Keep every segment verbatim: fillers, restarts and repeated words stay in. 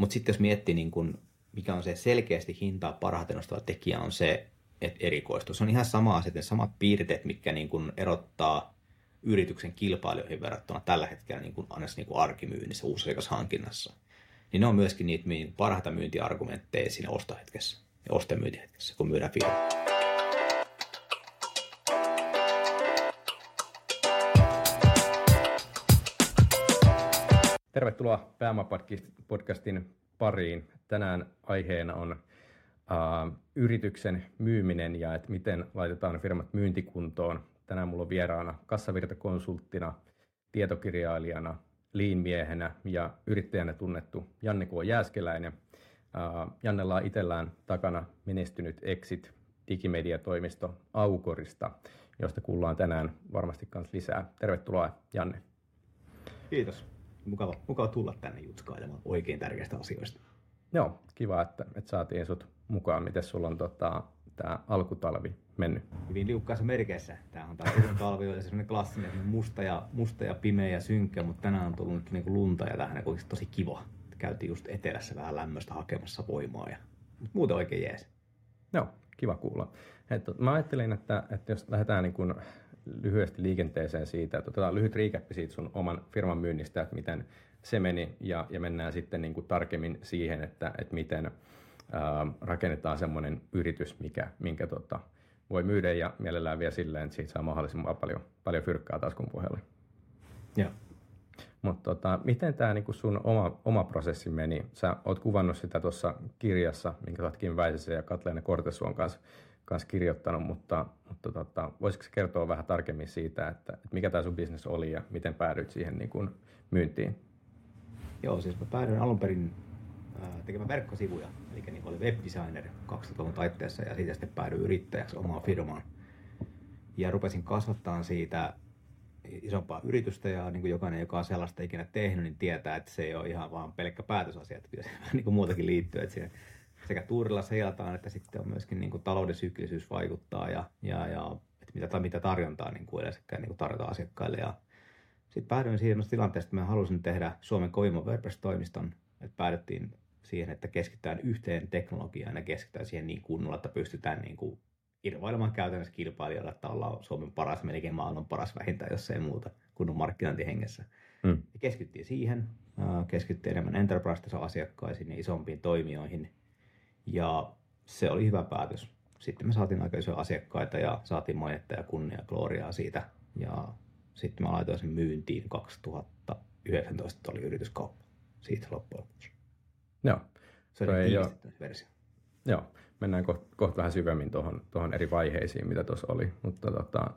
Mutta sitten jos miettii, niin kun, mikä on se selkeästi hintaa parhaiten nostava tekijä, on se, että erikoistus. Se on ihan sama asia, samat piirteet, mitkä niin kun erottaa yrityksen kilpailijoihin verrattuna tällä hetkellä niin kun aina niin kun arkimyynnissä, uusasiakashankinnassa. Niin ne on myöskin niitä parhaita myyntiargumentteja siinä ostohetkessä ja ostamyyntihetkessä, kun myydään firmaa. Tervetuloa Päämä-podcastin pariin. Tänään aiheena on äh, yrityksen myyminen ja että miten laitetaan firmat myyntikuntoon. Tänään mulla on vieraana kassavirtakonsulttina, tietokirjailijana, lean-miehenä ja yrittäjänä tunnettu Janne K Jääskeläinen. Äh, Jannella on itsellään takana menestynyt exit digimediatoimisto Aukorista, josta kuullaan tänään varmasti myös lisää. Tervetuloa, Janne. Kiitos. Mukava, mukava tulla tänne jutskailemaan oikein tärkeistä asioista. Joo, kiva, että, että saatiin sut mukaan. Miten sulla on tota, tämä alkutalvi mennyt? Hyvin liukkaissa merkeissä. Tämä on tämä talvi, on sellainen klassinen musta ja, musta ja pimeä ja synkkä, mutta tänään on tullut nyt niin kuin lunta ja tähän on tosi kiva. Käytiin just etelässä vähän lämmöstä hakemassa voimaa, ja, mutta muuten oikein jees. Joo, kiva kuulla. Että, mä ajattelin, että, että jos lähdetään niin kuin lyhyesti liikenteeseen siitä, että otetaan lyhyt riikäppi siitä sun oman firman myynnistä, että miten se meni, ja, ja mennään sitten niin kuin tarkemmin siihen, että, että miten ää, rakennetaan semmoinen yritys, mikä, minkä tota, voi myydä, ja mielellään vielä silleen, että siitä saa mahdollisimman paljon, paljon fyrkkaa taskun puheelle. Joo. Mutta tota, miten tämä niin kuin sun oma, oma prosessi meni? Sä oot kuvannut sitä tuossa kirjassa, minkä sä oot Kim Väisäsen ja Katleena Kortesuon kanssa kanssa kirjoittanut, mutta, mutta tota, voisitko kertoa vähän tarkemmin siitä, että, että mikä tämä sun business oli ja miten päädyit siihen niin kuin myyntiin? Joo, siis mä päädyin alun perin äh, tekemään verkkosivuja, eli niin oli webdesigner kaksituhattaluvun taitteessa ja siitä sitten päädyin yrittäjäksi omaan firmaan. Ja rupesin kasvattaa siitä isompaa yritystä ja niin kuin jokainen, joka on sellaista ikinä tehnyt, niin tietää, että se ei ole ihan vaan pelkkä päätösasia, että kyllä se vähän niin kuin muutakin liittyy, että siihen sekä tuurilla seilataan, että sitten on myöskin niin kuin talouden syklisyys vaikuttaa ja, ja, ja että mitä, mitä tarjontaa niin kuin yleensäkään niin kuin tarjotaan asiakkaille. Ja sitten päädyin siihen tilanteesta, että mä halusin tehdä Suomen kovimman WordPress-toimiston. Että päädyttiin siihen, että keskitytään yhteen teknologiaan ja keskitytään siihen niin kunnolla, että pystytään niin kuin irvailemaan käytännössä kilpailijoilla, että ollaan Suomen paras, melkein maailman paras vähintään, jos ei muuta, kun on markkinointihengessä. Mm. Keskityttiin siihen, keskityttiin enemmän enterprise-tason asiakkaisiin ja isompiin toimijoihin. Ja se oli hyvä päätös. Sitten me saatiin aika isoja asiakkaita ja saatiin mainetta ja kunnia gloriaa siitä. Ja sitten mä laitoin sen myyntiin kaksituhattayhdeksäntoista, oli yrityskauppa siitä loppujen lopuksi. Joo. Se oli tiivistetty versio. Joo. Mennään kohta koht vähän syvemmin tuohon eri vaiheisiin, mitä tuossa oli. Mutta tota, tuo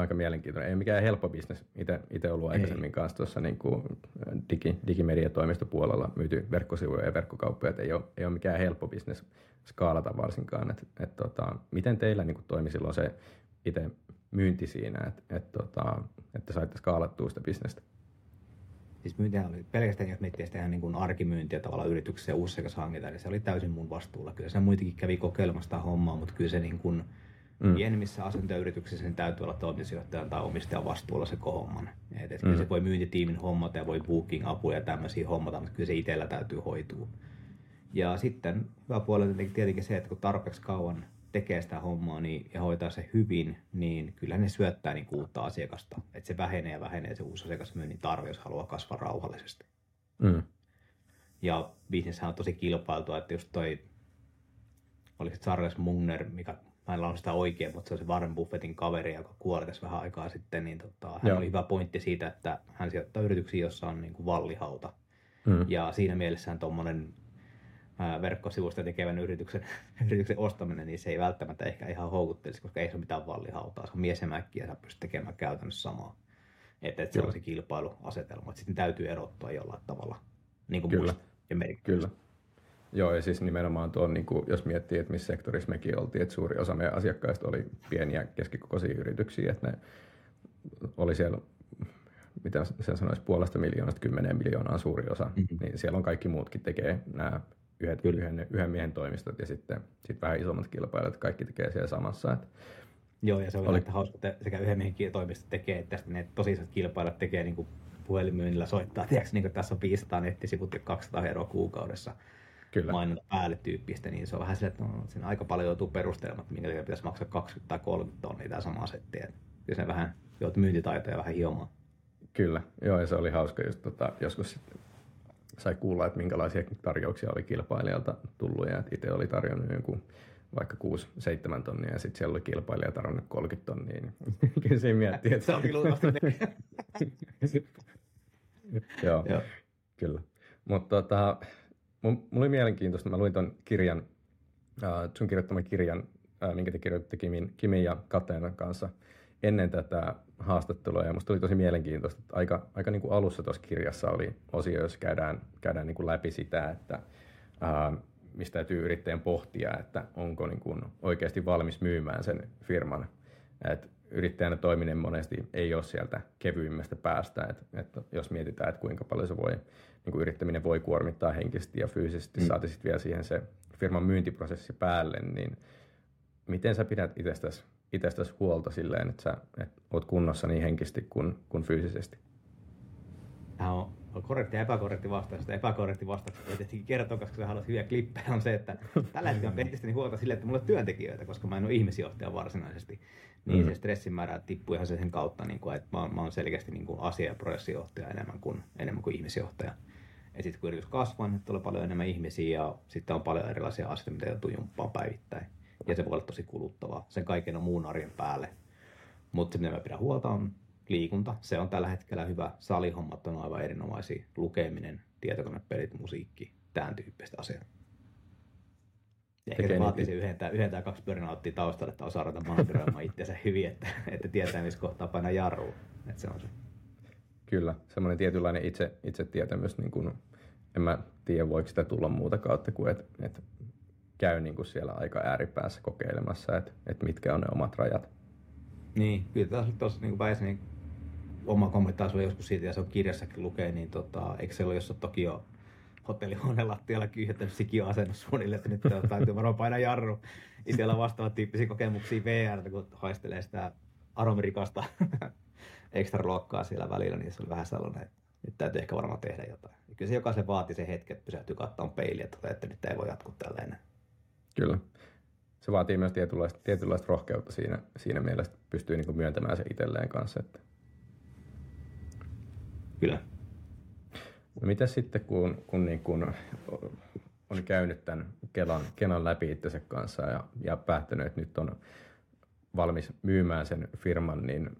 on aika mielenkiintoinen. Ei mikään helppo bisnes. Itse ollut aikaisemmin kanssa tuossa niin digi, digimediatoimistopuolella myyty verkkosivuja ja verkkokauppoja. Et ei, ole, ei ole mikään helppo bisnes skaalata varsinkaan. Et, et, tota, miten teillä niin toimi silloin se itse myynti siinä, et, et, tota, että saitte skaalattua sitä bisnestä? Siis myyntihän oli pelkästään, jos miettii sitä ihan niin kuin arkimyyntiä tavallaan yrityksessä ja uusasiakashankinta, niin se oli täysin mun vastuulla. Kyllä se muitakin kävi kokeilemassa hommaa, mutta kyllä se niin kuin mm. pienemmissä asuntoyrityksissä niin täytyy olla toimitusjohtajan tai omistajan vastuulla se kohomman. Et, et kyllä mm. se voi myyntitiimin hommata ja voi booking-apuja ja tämmöisiä hommata, mutta kyllä se itsellä täytyy hoitua. Ja sitten hyvä puoli on tietenkin se, että kun tarpeeksi kauan tekee sitä hommaa niin, ja hoitaa se hyvin, niin kyllä ne syöttää niin uutta asiakasta. Että se vähenee ja vähenee se uusi asiakasmyynnin tarve, jos haluaa kasvaa rauhallisesti. Mm. Ja bisnessähän on tosi kilpailtua, että just toi, oliko se Charles Mungner, mikä, mä en laulun sitä oikein, mutta se on se Warren Buffettin kaveri, joka kuoli tässä vähän aikaa sitten, niin tota, hän oli hyvä pointti siitä, että hän sijoittaa yrityksiä, jossa on niin kuin vallihauta. Mm. Ja siinä mielessään tuommoinen verkkosivuista tekevän yrityksen, yrityksen ostaminen, niin se ei välttämättä ehkä ihan houkuttelisi, koska ei se ole mitään vallihautaa. Se on miesemäkki ja sä pystyt tekemään käytännössä samaa. Että et se on se kilpailuasetelma. Sitten täytyy erottaa jollain tavalla niin kuin muista ja merkitystä. Kyllä. Joo, ja siis nimenomaan tuon, niin kuin, jos miettii, että missä sektorissa mekin oltiin, että suuri osa meidän asiakkaista oli pieniä keskikokoisia yrityksiä, että ne oli siellä, mitä sen sanoisi, puolesta miljoonasta kymmeneen miljoonaan suuri osa, mm-hmm. niin siellä on kaikki muutkin tekee nämä Yhdet, yhden, yhden miehen toimistot ja sitten sit vähän isommat kilpailijat, kaikki tekee siellä samassa. Et joo, ja se on oli... hauska, että sekä yhden miehen toimistot tekee, että ne tosi isot kilpailijat tekee niin kuin puhelinmyynnillä soittaa, tiiäks, niin tässä on viisisataa nettisivut ja kaksisataa euroa kuukaudessa mainonta päälle tyyppistä, niin se on vähän sille, että no, siinä aika paljon joutuu perustelemaan, että minkä takia pitäisi maksaa kaksikymmentä tai kolmekymmentä tonnia tämä sama settiä. Kyllä se vähän joutui myyntitaitoja vähän hiomaan. Kyllä, joo, ja se oli hauska, just tota, joskus sitten sai kuulla, että minkälaisia tarjouksia oli kilpailijalta tullut, ja itse oli tarjonnut joku vaikka kuusi seitsemän tonnia, ja sitten siellä oli kilpailija tarjonnut kolmekymmentä tonnia, niin kyllä siinä miettii, että... Se onkin luultavasti Joo, kyllä. Mutta tota, mulla oli mielenkiintoista, mä luin ton kirjan, äh, sun kirjoittaman kirjan, äh, minkä te kirjoititte Kimin, Kimin ja Katleenan kanssa ennen tätä haastattelua, ja musta tuli tosi mielenkiintoista, että aika, aika niin kuin alussa tuossa kirjassa oli osio, jossa käydään, käydään niin kuin läpi sitä, että äh, mistä täytyy yrittäjän pohtia, että onko niin kuin oikeasti valmis myymään sen firman. Et yrittäjänä toiminen monesti ei ole sieltä kevyimmästä päästä, että et jos mietitään, että kuinka paljon se voi, niin kuin yrittäminen voi kuormittaa henkisesti ja fyysisesti, mm. saati sitten vielä siihen se firman myyntiprosessi päälle, niin miten sä pidät itsestäsi itsestäsi huolta silleen, että sä et oot kunnossa niin henkisesti kuin, kuin fyysisesti? Tämä on korrekti ja epäkorrekti vastaus. Epäkorrekti vastaus voi tietenkin kertoa, koska sä haluat hyviä klippejä, on se, että tällä hetkellä mä itsestäni huolta sille, että mulla on työntekijöitä, koska mä en ole ihmisjohtaja varsinaisesti. Niin mm-hmm. se stressin määrä tippuu ihan sen kautta, että mä oon selkeästi asia- ja prosessijohtaja enemmän kuin, enemmän kuin ihmisjohtaja. Ja sitten kun yritys kasvaa, niin tulee paljon enemmän ihmisiä ja sitten on paljon erilaisia asioita, mitä joutuu jumppaan päivittäin. Ja se voi olla tosi kuluttavaa. Sen kaiken on muun arjen päälle. Mutta se, mitä mä pidän huolta, on liikunta. Se on tällä hetkellä hyvä. Salihommat on aivan erinomaisia. Lukeminen, tietokonepelit, musiikki, tämän tyyppiset asiat. Ehkä se vaatii se yhden, yhden tai kaksi burnouttia taustalle, että osaa ruveta mantroimaan itseänsä hyvin, että, että tietää, missä kohtaa painaa jarruun. Että se on se. Kyllä, semmoinen tietynlainen itse, itse tietämys. Niin kun, en mä tiedä, voiko sitä tulla muuta kautta kuin, että et käy niin kun siellä aika ääripäässä kokeilemassa, että et mitkä on ne omat rajat. Niin, kyllä tässä tuossa niin Väisänen niin oma kommentti oli joskus siitä, ja se on kirjassakin lukee, niin tota, eikö se ole jossain toki jo hotellihuoneen lattialla kyyhjättänyt sikiöasennus suunnille, että nyt täytyy varmaan painaa jarru. Ja siellä on vastaavat tyyppisiä kokemuksia V R:tä, kun haistelee sitä aromirikasta ekstra luokkaa siellä välillä, niin se oli vähän sellainen, että nyt täytyy ehkä varmaan tehdä jotain. Ja kyllä se jokaisen vaatii sen hetken, että pysähtyy katsomaan peiliä, että nyt ei voi jatkua tällä enää. Kyllä. Se vaatii myös tietynlaista, tietynlaista rohkeutta siinä, siinä mielessä, että pystyy niin kuin myöntämään se itselleen kanssa. Että. Kyllä. No mitä sitten, kun, kun, niin kun on käynyt tämän Kelan, Kelan läpi itsensä kanssa ja, ja päättänyt, että nyt on valmis myymään sen firman, niin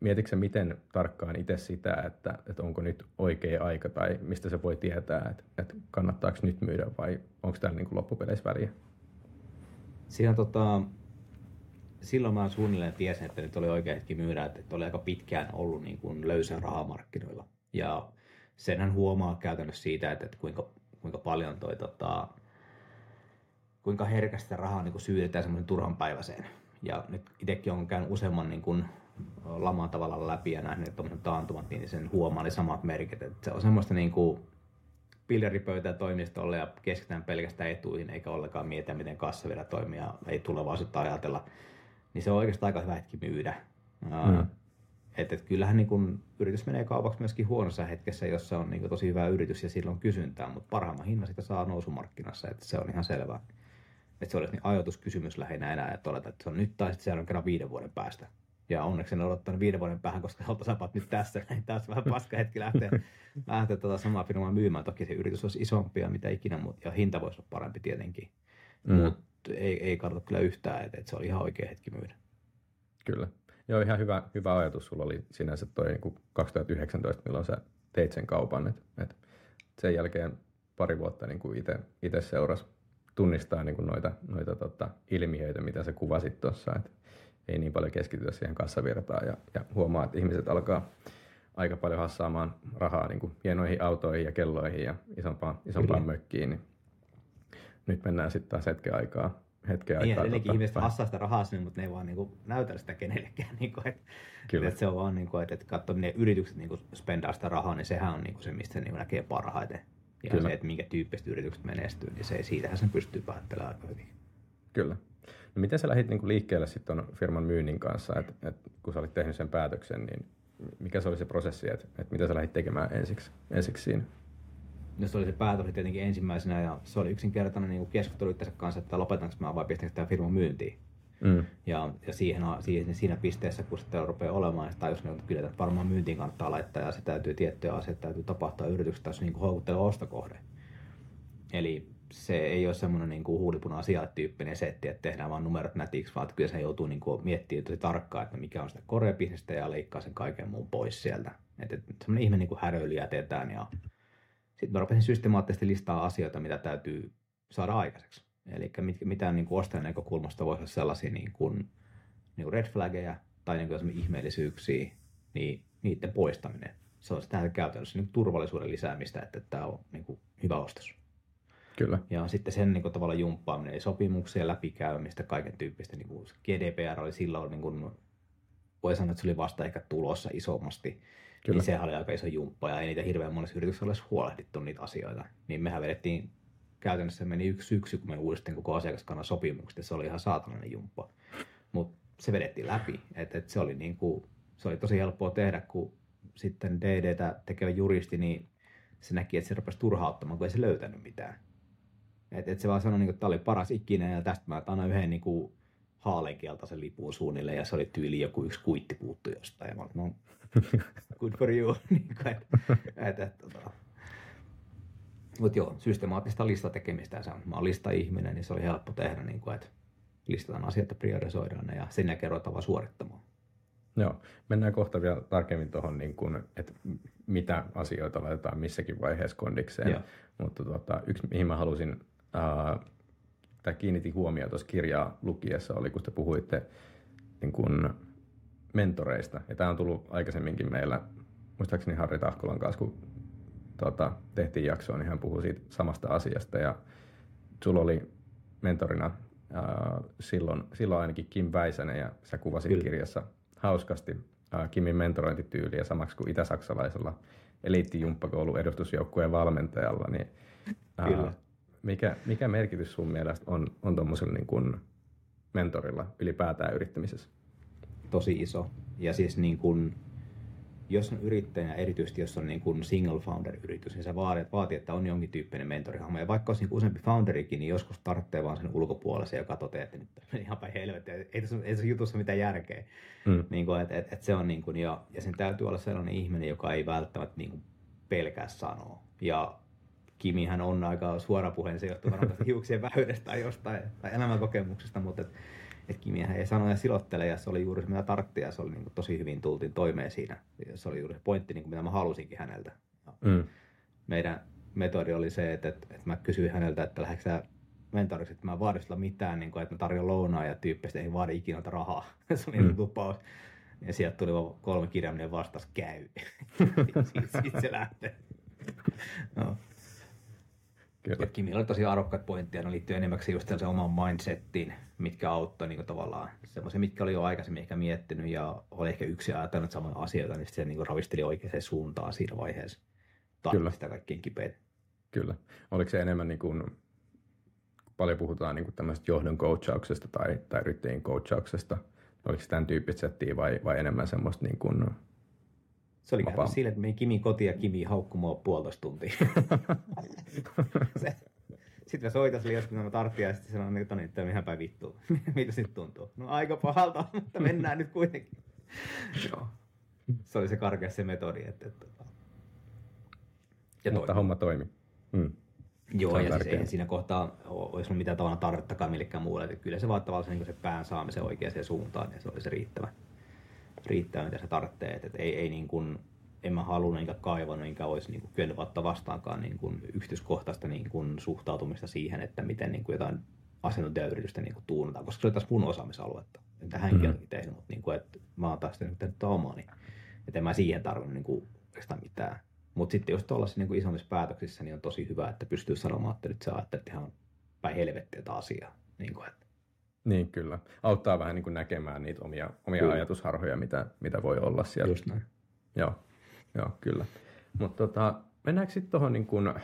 mietitkö miten tarkkaan itse sitä, että, että onko nyt oikea aika tai mistä se voi tietää, että, että kannattaako nyt myydä vai onko täällä niin kuin loppupeleissä väliä? Siinä, tota, silloin mä suunnilleen tiesin, että nyt oli oikea hetki myydä, että oli aika pitkään ollut niin kuin löysää rahamarkkinoilla. Ja senhän huomaa käytännössä siitä, että, että kuinka, kuinka paljon toi, tota, kuinka herkästä rahaa niin kuin syytetään semmoisen turhan päiväiseen. Ja nyt itsekin olen käynyt useamman niin kuin laman tavalla läpi ja nähnyt tuommoisen taantumat, niin sen huomaa ne samat merkit. Että se on semmoista niin kuin pilleripöytää toimistolle ja keskitytään pelkästään etuihin, eikä ollenkaan mietitä, miten kassa vielä toimii ja ei tulevaisuutta ajatella, niin se on oikeastaan aika hyvä hetki myydä. Mm. Että et kyllähän niin kun yritys menee kaupaksi myöskin huonossa hetkessä, jossa on niin tosi hyvä yritys ja silloin kysyntää, mutta parhaimman hinnan sitä saa nousumarkkinassa, että se on ihan selvää. Että se olisi niin ajoituskysymys lähinnä enää, että oletaan, että se on nyt tai sitten seuraavan kerran viiden vuoden päästä. Ja onneksi en odottanut viiden vuoden päähän, koska sapat nyt tässä, näin taas vähän paska hetki lähtee, lähtee tota samaa firmaa myymään. Toki se yritys olisi isompi ja mitä ikinä, ja hinta voisi olla parempi tietenkin. Mm. Mutta ei, ei kannata kyllä yhtään, että et se oli ihan oikea hetki myydä. Kyllä. Joo, ihan hyvä, hyvä ajatus. Sulla oli sinänsä toi niin kuin kaksituhattayhdeksäntoista, milloin sä teit sen kaupan. Et, et sen jälkeen pari vuotta niin kuin ite, ite seurasi tunnistaa niin kuin noita, noita tota, ilmiöitä, mitä sä kuvasit tuossa. Ei niin paljon keskitytä siihen kassavirtaan ja, ja huomaa, että ihmiset alkaa aika paljon hassaamaan rahaa niin kuin hienoihin autoihin ja kelloihin ja isompaan, isompaan mökkiin. Niin nyt mennään sitten taas hetken aikaa. Hetken niin, aikaa edelleenkin ihmiset hassaa sitä rahaa sinne, mutta ne ei vaan niin näytä sitä kenellekään. Niin kuin, et, et se on vaan, niin kuin, että et katso, miten yritykset niin spendaa sitä rahaa, niin sehän on niin se, mistä niin näkee parhaiten. Ja kyllä. Se, että minkä tyyppiset yritykset menestyy, niin se, siitähän sen pystyy päättelemään aika hyvin. Kyllä. No miten sä lähdit niinku liikkeelle sitten tuon firman myynnin kanssa, että et kun sä olit tehnyt sen päätöksen, niin mikä se oli se prosessi, että, että mitä sä lähdit tekemään ensiksi, ensiksi siinä? No se oli se päätös tietenkin ensimmäisenä ja se oli yksinkertainen niin keskustelu itse kanssa, että lopetanko mä vai pistänkö tämä firma myyntiin. Mm. Ja, ja siihen, siihen, siinä pisteessä, kun sitä rupeaa olemaan, tai jos ne kyllä, että varmaan myyntiin kannattaa laittaa ja se täytyy tiettyjä asioita täytyy tapahtua yrityksessä, jos niin houkutteleva ostokohde. Eli se ei ole semmoinen niin huulipuna sijalle-tyyppinen setti, että tehdään vaan numerot nätiksi, vaan kyllä se joutuu niin miettimään tosi tarkkaan, että mikä on sitä koreapisestä ja leikkaa sen kaiken muun pois sieltä. Että semmoinen ihme niin häröily jätetään ja sitten mä rupesin systemaattisesti listaa asioita, mitä täytyy saada aikaiseksi. Eli mitään niin ostajan näkökulmasta voisi olla sellaisia niin kuin, niin red flaggeja tai niin ihmeellisyyksiä, niin niiden poistaminen. Se on sitä käytännössä niin turvallisuuden lisäämistä, että tämä on niin kuin hyvä ostos. Kyllä. Ja sitten sen niin kuin, tavallaan jumppaaminen, eli sopimuksia, läpikäymistä, kaiken tyyppistä. Niin kuin G D P R oli silloin, niin kuin, voi sanoa, että se oli vasta ehkä tulossa isommasti. Kyllä. Niin sehän oli aika iso jumppa ja ei niitä hirveän monessa yrityksessä olisi huolehdittu niitä asioita. Niin mehän vedettiin, käytännössä meni yksi syksy, kun me uudistin koko asiakaskannan sopimukset, se oli ihan saatanainen jumppa. Mutta se vedettiin läpi, että et se, niin se oli tosi helppoa tehdä, kun sitten D D:tä tekevä juristi, niin se näki, että se rupesi turhauttamaan, kun ei se löytänyt mitään. Että et se vaan sanoi, niin että tämä oli paras ikinä ja tästä mä annan yhden niin haalenkeltaisen lipun suunnilleen ja se oli tyyli joku yksi kuitti puuttu jostain. Ja mä olin, no, good for you. Mutta joo, systemaattista listatekemistä. Mä oon listaihminen, niin se oli helppo tehdä, niin kun, että listataan asiat ja priorisoidaan ne ja sen jälkeen ruvetaan vaan suorittamaan. Joo, mennään kohta vielä tarkemmin tuohon, niin että mitä asioita laitetaan missäkin vaiheessa kondikseen. Joo. Mutta tuota, yksi, mihin mä halusin, ää, tai kiinnitin huomioon tuossa kirjaa lukiessa, oli kun te puhuitte niin kun mentoreista. Ja tämä on tullut aikaisemminkin meillä, muistaakseni Harri Tahkolan kanssa, kun Tota, tehtiin jaksoa, niin hän puhui siitä samasta asiasta ja sulla oli mentorina ää, silloin, silloin ainakin Kim Väisänen ja sä kuvasit Kyllä. kirjassa hauskasti ää, Kimin mentorointityyliä samaksi kuin itä-saksalaisella eliittijumppakoulun edustusjoukkueen valmentajalla. Niin, ää, mikä, mikä merkitys sun mielestä on, on tuommoisella niin kuin mentorilla ylipäätään yrittämisessä? Tosi iso ja siis niin kuin jos on yrittäjä, erityisesti jos on niin kuin single founder-yritys, niin se vaatii, että on jonkin tyyppinen mentorihahmo. Ja vaikka olisi niin useampi founderikin, niin joskus tarvitsee vaan sen ulkopuolisen, joka toteaa, että nyt on ihan päin helvettiä. Ei tässä, ei tässä jutussa mitään järkeä. Mm. Niin kuin, et, et, et se on niin kuin, ja, ja sen täytyy olla sellainen ihminen, joka ei välttämättä niin kuin pelkää sanoa. Ja Kimihän on aika suorapuheinen, se johtuu varmaan hiuksien vähyydestä tai jostain tai elämänkokemuksesta, mutta et, et Kimihän ei sanoja silottele ja se oli juuri se mitä tarvittiin ja se oli niinku tosi hyvin tultiin toimeen siinä. Se oli juuri se pointti niinku mitä mä halusinkin häneltä. Mm. Meidän metodi oli se, että, että, että mä kysyin häneltä, että lähdekö sä mentoriksi, että mä en vaadi sulla mitään, niin kuin, että mä tarjoan lounaa ja tyyppistä ei vaadi ikinä rahaa. Se oli mm. lupaus. Ja sieltä tuli vaan kolme kirjaiminen vastas käy. Sitten se lähtee. No. Kimillä oli tosi arvokkaat pointteja, ne liittyy enemmäksi just sen oman mindsetin, mitkä auttoi niin tavallaan semmoisia, mitkä oli jo aikaisemmin ehkä miettinyt ja oli ehkä yksi ajatellut samoja asioita, niin se niin ravisteli oikeaan suuntaan siinä vaiheessa. Tarvitsi sitä kaikkien kipeitä. Kyllä. Oliko se enemmän, niin kuin, paljon puhutaan niin tämmöisestä johdon coachauksesta tai, tai yrittäjien coachauksesta, oliko se tämän tyyppistä settiä vai, vai enemmän semmoista niin kuin... Se oli käynyt sille, että menin Kimi kotiin ja Kimi haukkui mua puolitoista tuntia. Sitten mä soitan sille joskus, kun mä tarvitsin ja sitten sanoin, että nyt tämä mihinpäin vittuu. Mitä sitten tuntuu? No aika pahalta, mutta mennään nyt kuitenkin. Joo. Se oli se karkea se metodi. Että, että... Ja mutta toimi. Homma toimi. Mm. Joo, se ja siis eihän siinä kohtaa olisi mitään tavallaan tarvittakaan millekään muulle. Että kyllä se vaan tavallaan niin se pään saamisen oikeaan suuntaan ja se oli se riittävä. riittää, mitä se tarvitsee. Et ei, ei niin kuin, en mä halunnut enkä kaivannut, enkä olisi niin kyennyt ottaa vastaankaan niin kuin yksityiskohtaista niin kuin suhtautumista siihen, että miten niin kuin jotain asiantuntijayritystä niin kuin tuunnataan, koska se oli taas mun osaamisaluetta. Että hänkin mm-hmm. onkin tehnyt, mutta niin kuin, että mä oon taas tehnyt tätä omani. Että en mä siihen tarvinnut niin kuin mitään. Mutta sitten jos tuollaisissa niin isommissa päätöksissä, niin on tosi hyvä, että pystyy sanomaan, että nyt sä ajattelet, että ihan päin helvettiä tätä asiaa. Niin kuin, että niin kyllä. Auttaa vähän niin kuin näkemään niitä omia, omia mm. ajatusharhoja, mitä, mitä voi olla siellä. Just näin. Joo, joo kyllä. Mutta tota, mennäänkö sitten tuohon niin kuin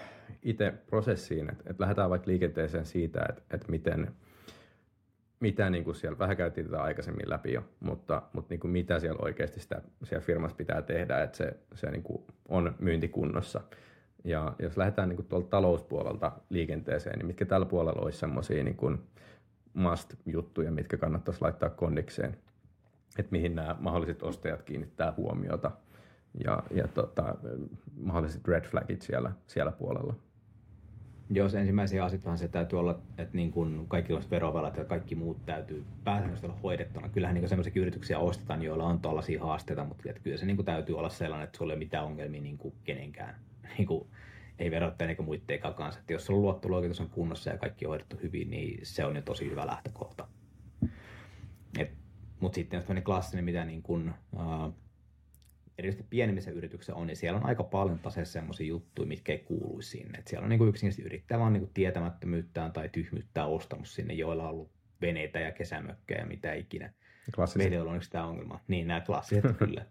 itse prosessiin, että et lähdetään vaikka liikenteeseen siitä, että et miten, mitä niin kuin siellä, vähän käytiin tätä aikaisemmin läpi jo, mutta, mutta niin kuin mitä siellä oikeasti sitä, siellä firmassa pitää tehdä, että se, se niin kuin on myyntikunnossa. Ja jos lähdetään niin kuin tuolta talouspuolelta liikenteeseen, niin mitkä tällä puolella olisi semmoisia niin kuin must-juttuja, mitkä kannattaisi laittaa kondikseen, että mihin nämä mahdolliset ostajat kiinnittää huomiota ja, ja tota, mahdolliset red flagit siellä, siellä puolella. Jos ensimmäisiä asioita se täytyy olla, että niin kuin kaikilla verovelat ja kaikki muut täytyy pääsääntöisesti olla hoidettuna. Kyllähän niin sellaisia yrityksiä ostetaan, joilla on tällaisia haasteita, mutta kyllä se niin kuin täytyy olla sellainen, että sulla ei ole mitään ongelmia niin kuin kenenkään. Niin kuin, ei verottaja eikä muiden kanssa. Että jos on luottoluokitus on kunnossa ja kaikki on hoidettu hyvin, niin se on jo tosi hyvä lähtökohta. Mutta sitten jos tämmöinen klassinen, mitä niin kuin, ää, erityisesti pienemmissä yrityksissä on, niin siellä on aika paljon taseessa semmoisia juttuja, mitkä ei kuuluisi sinne. Et siellä on niin yksinkertaisesti yrittäjä vaan niin tietämättömyyttään tai tyhmyyttään ostanut sinne, joilla on ollut veneitä ja kesämökkejä ja mitä ikinä. Meillä on yksi tämä ongelma. Niin, nämä klassiset kyllä.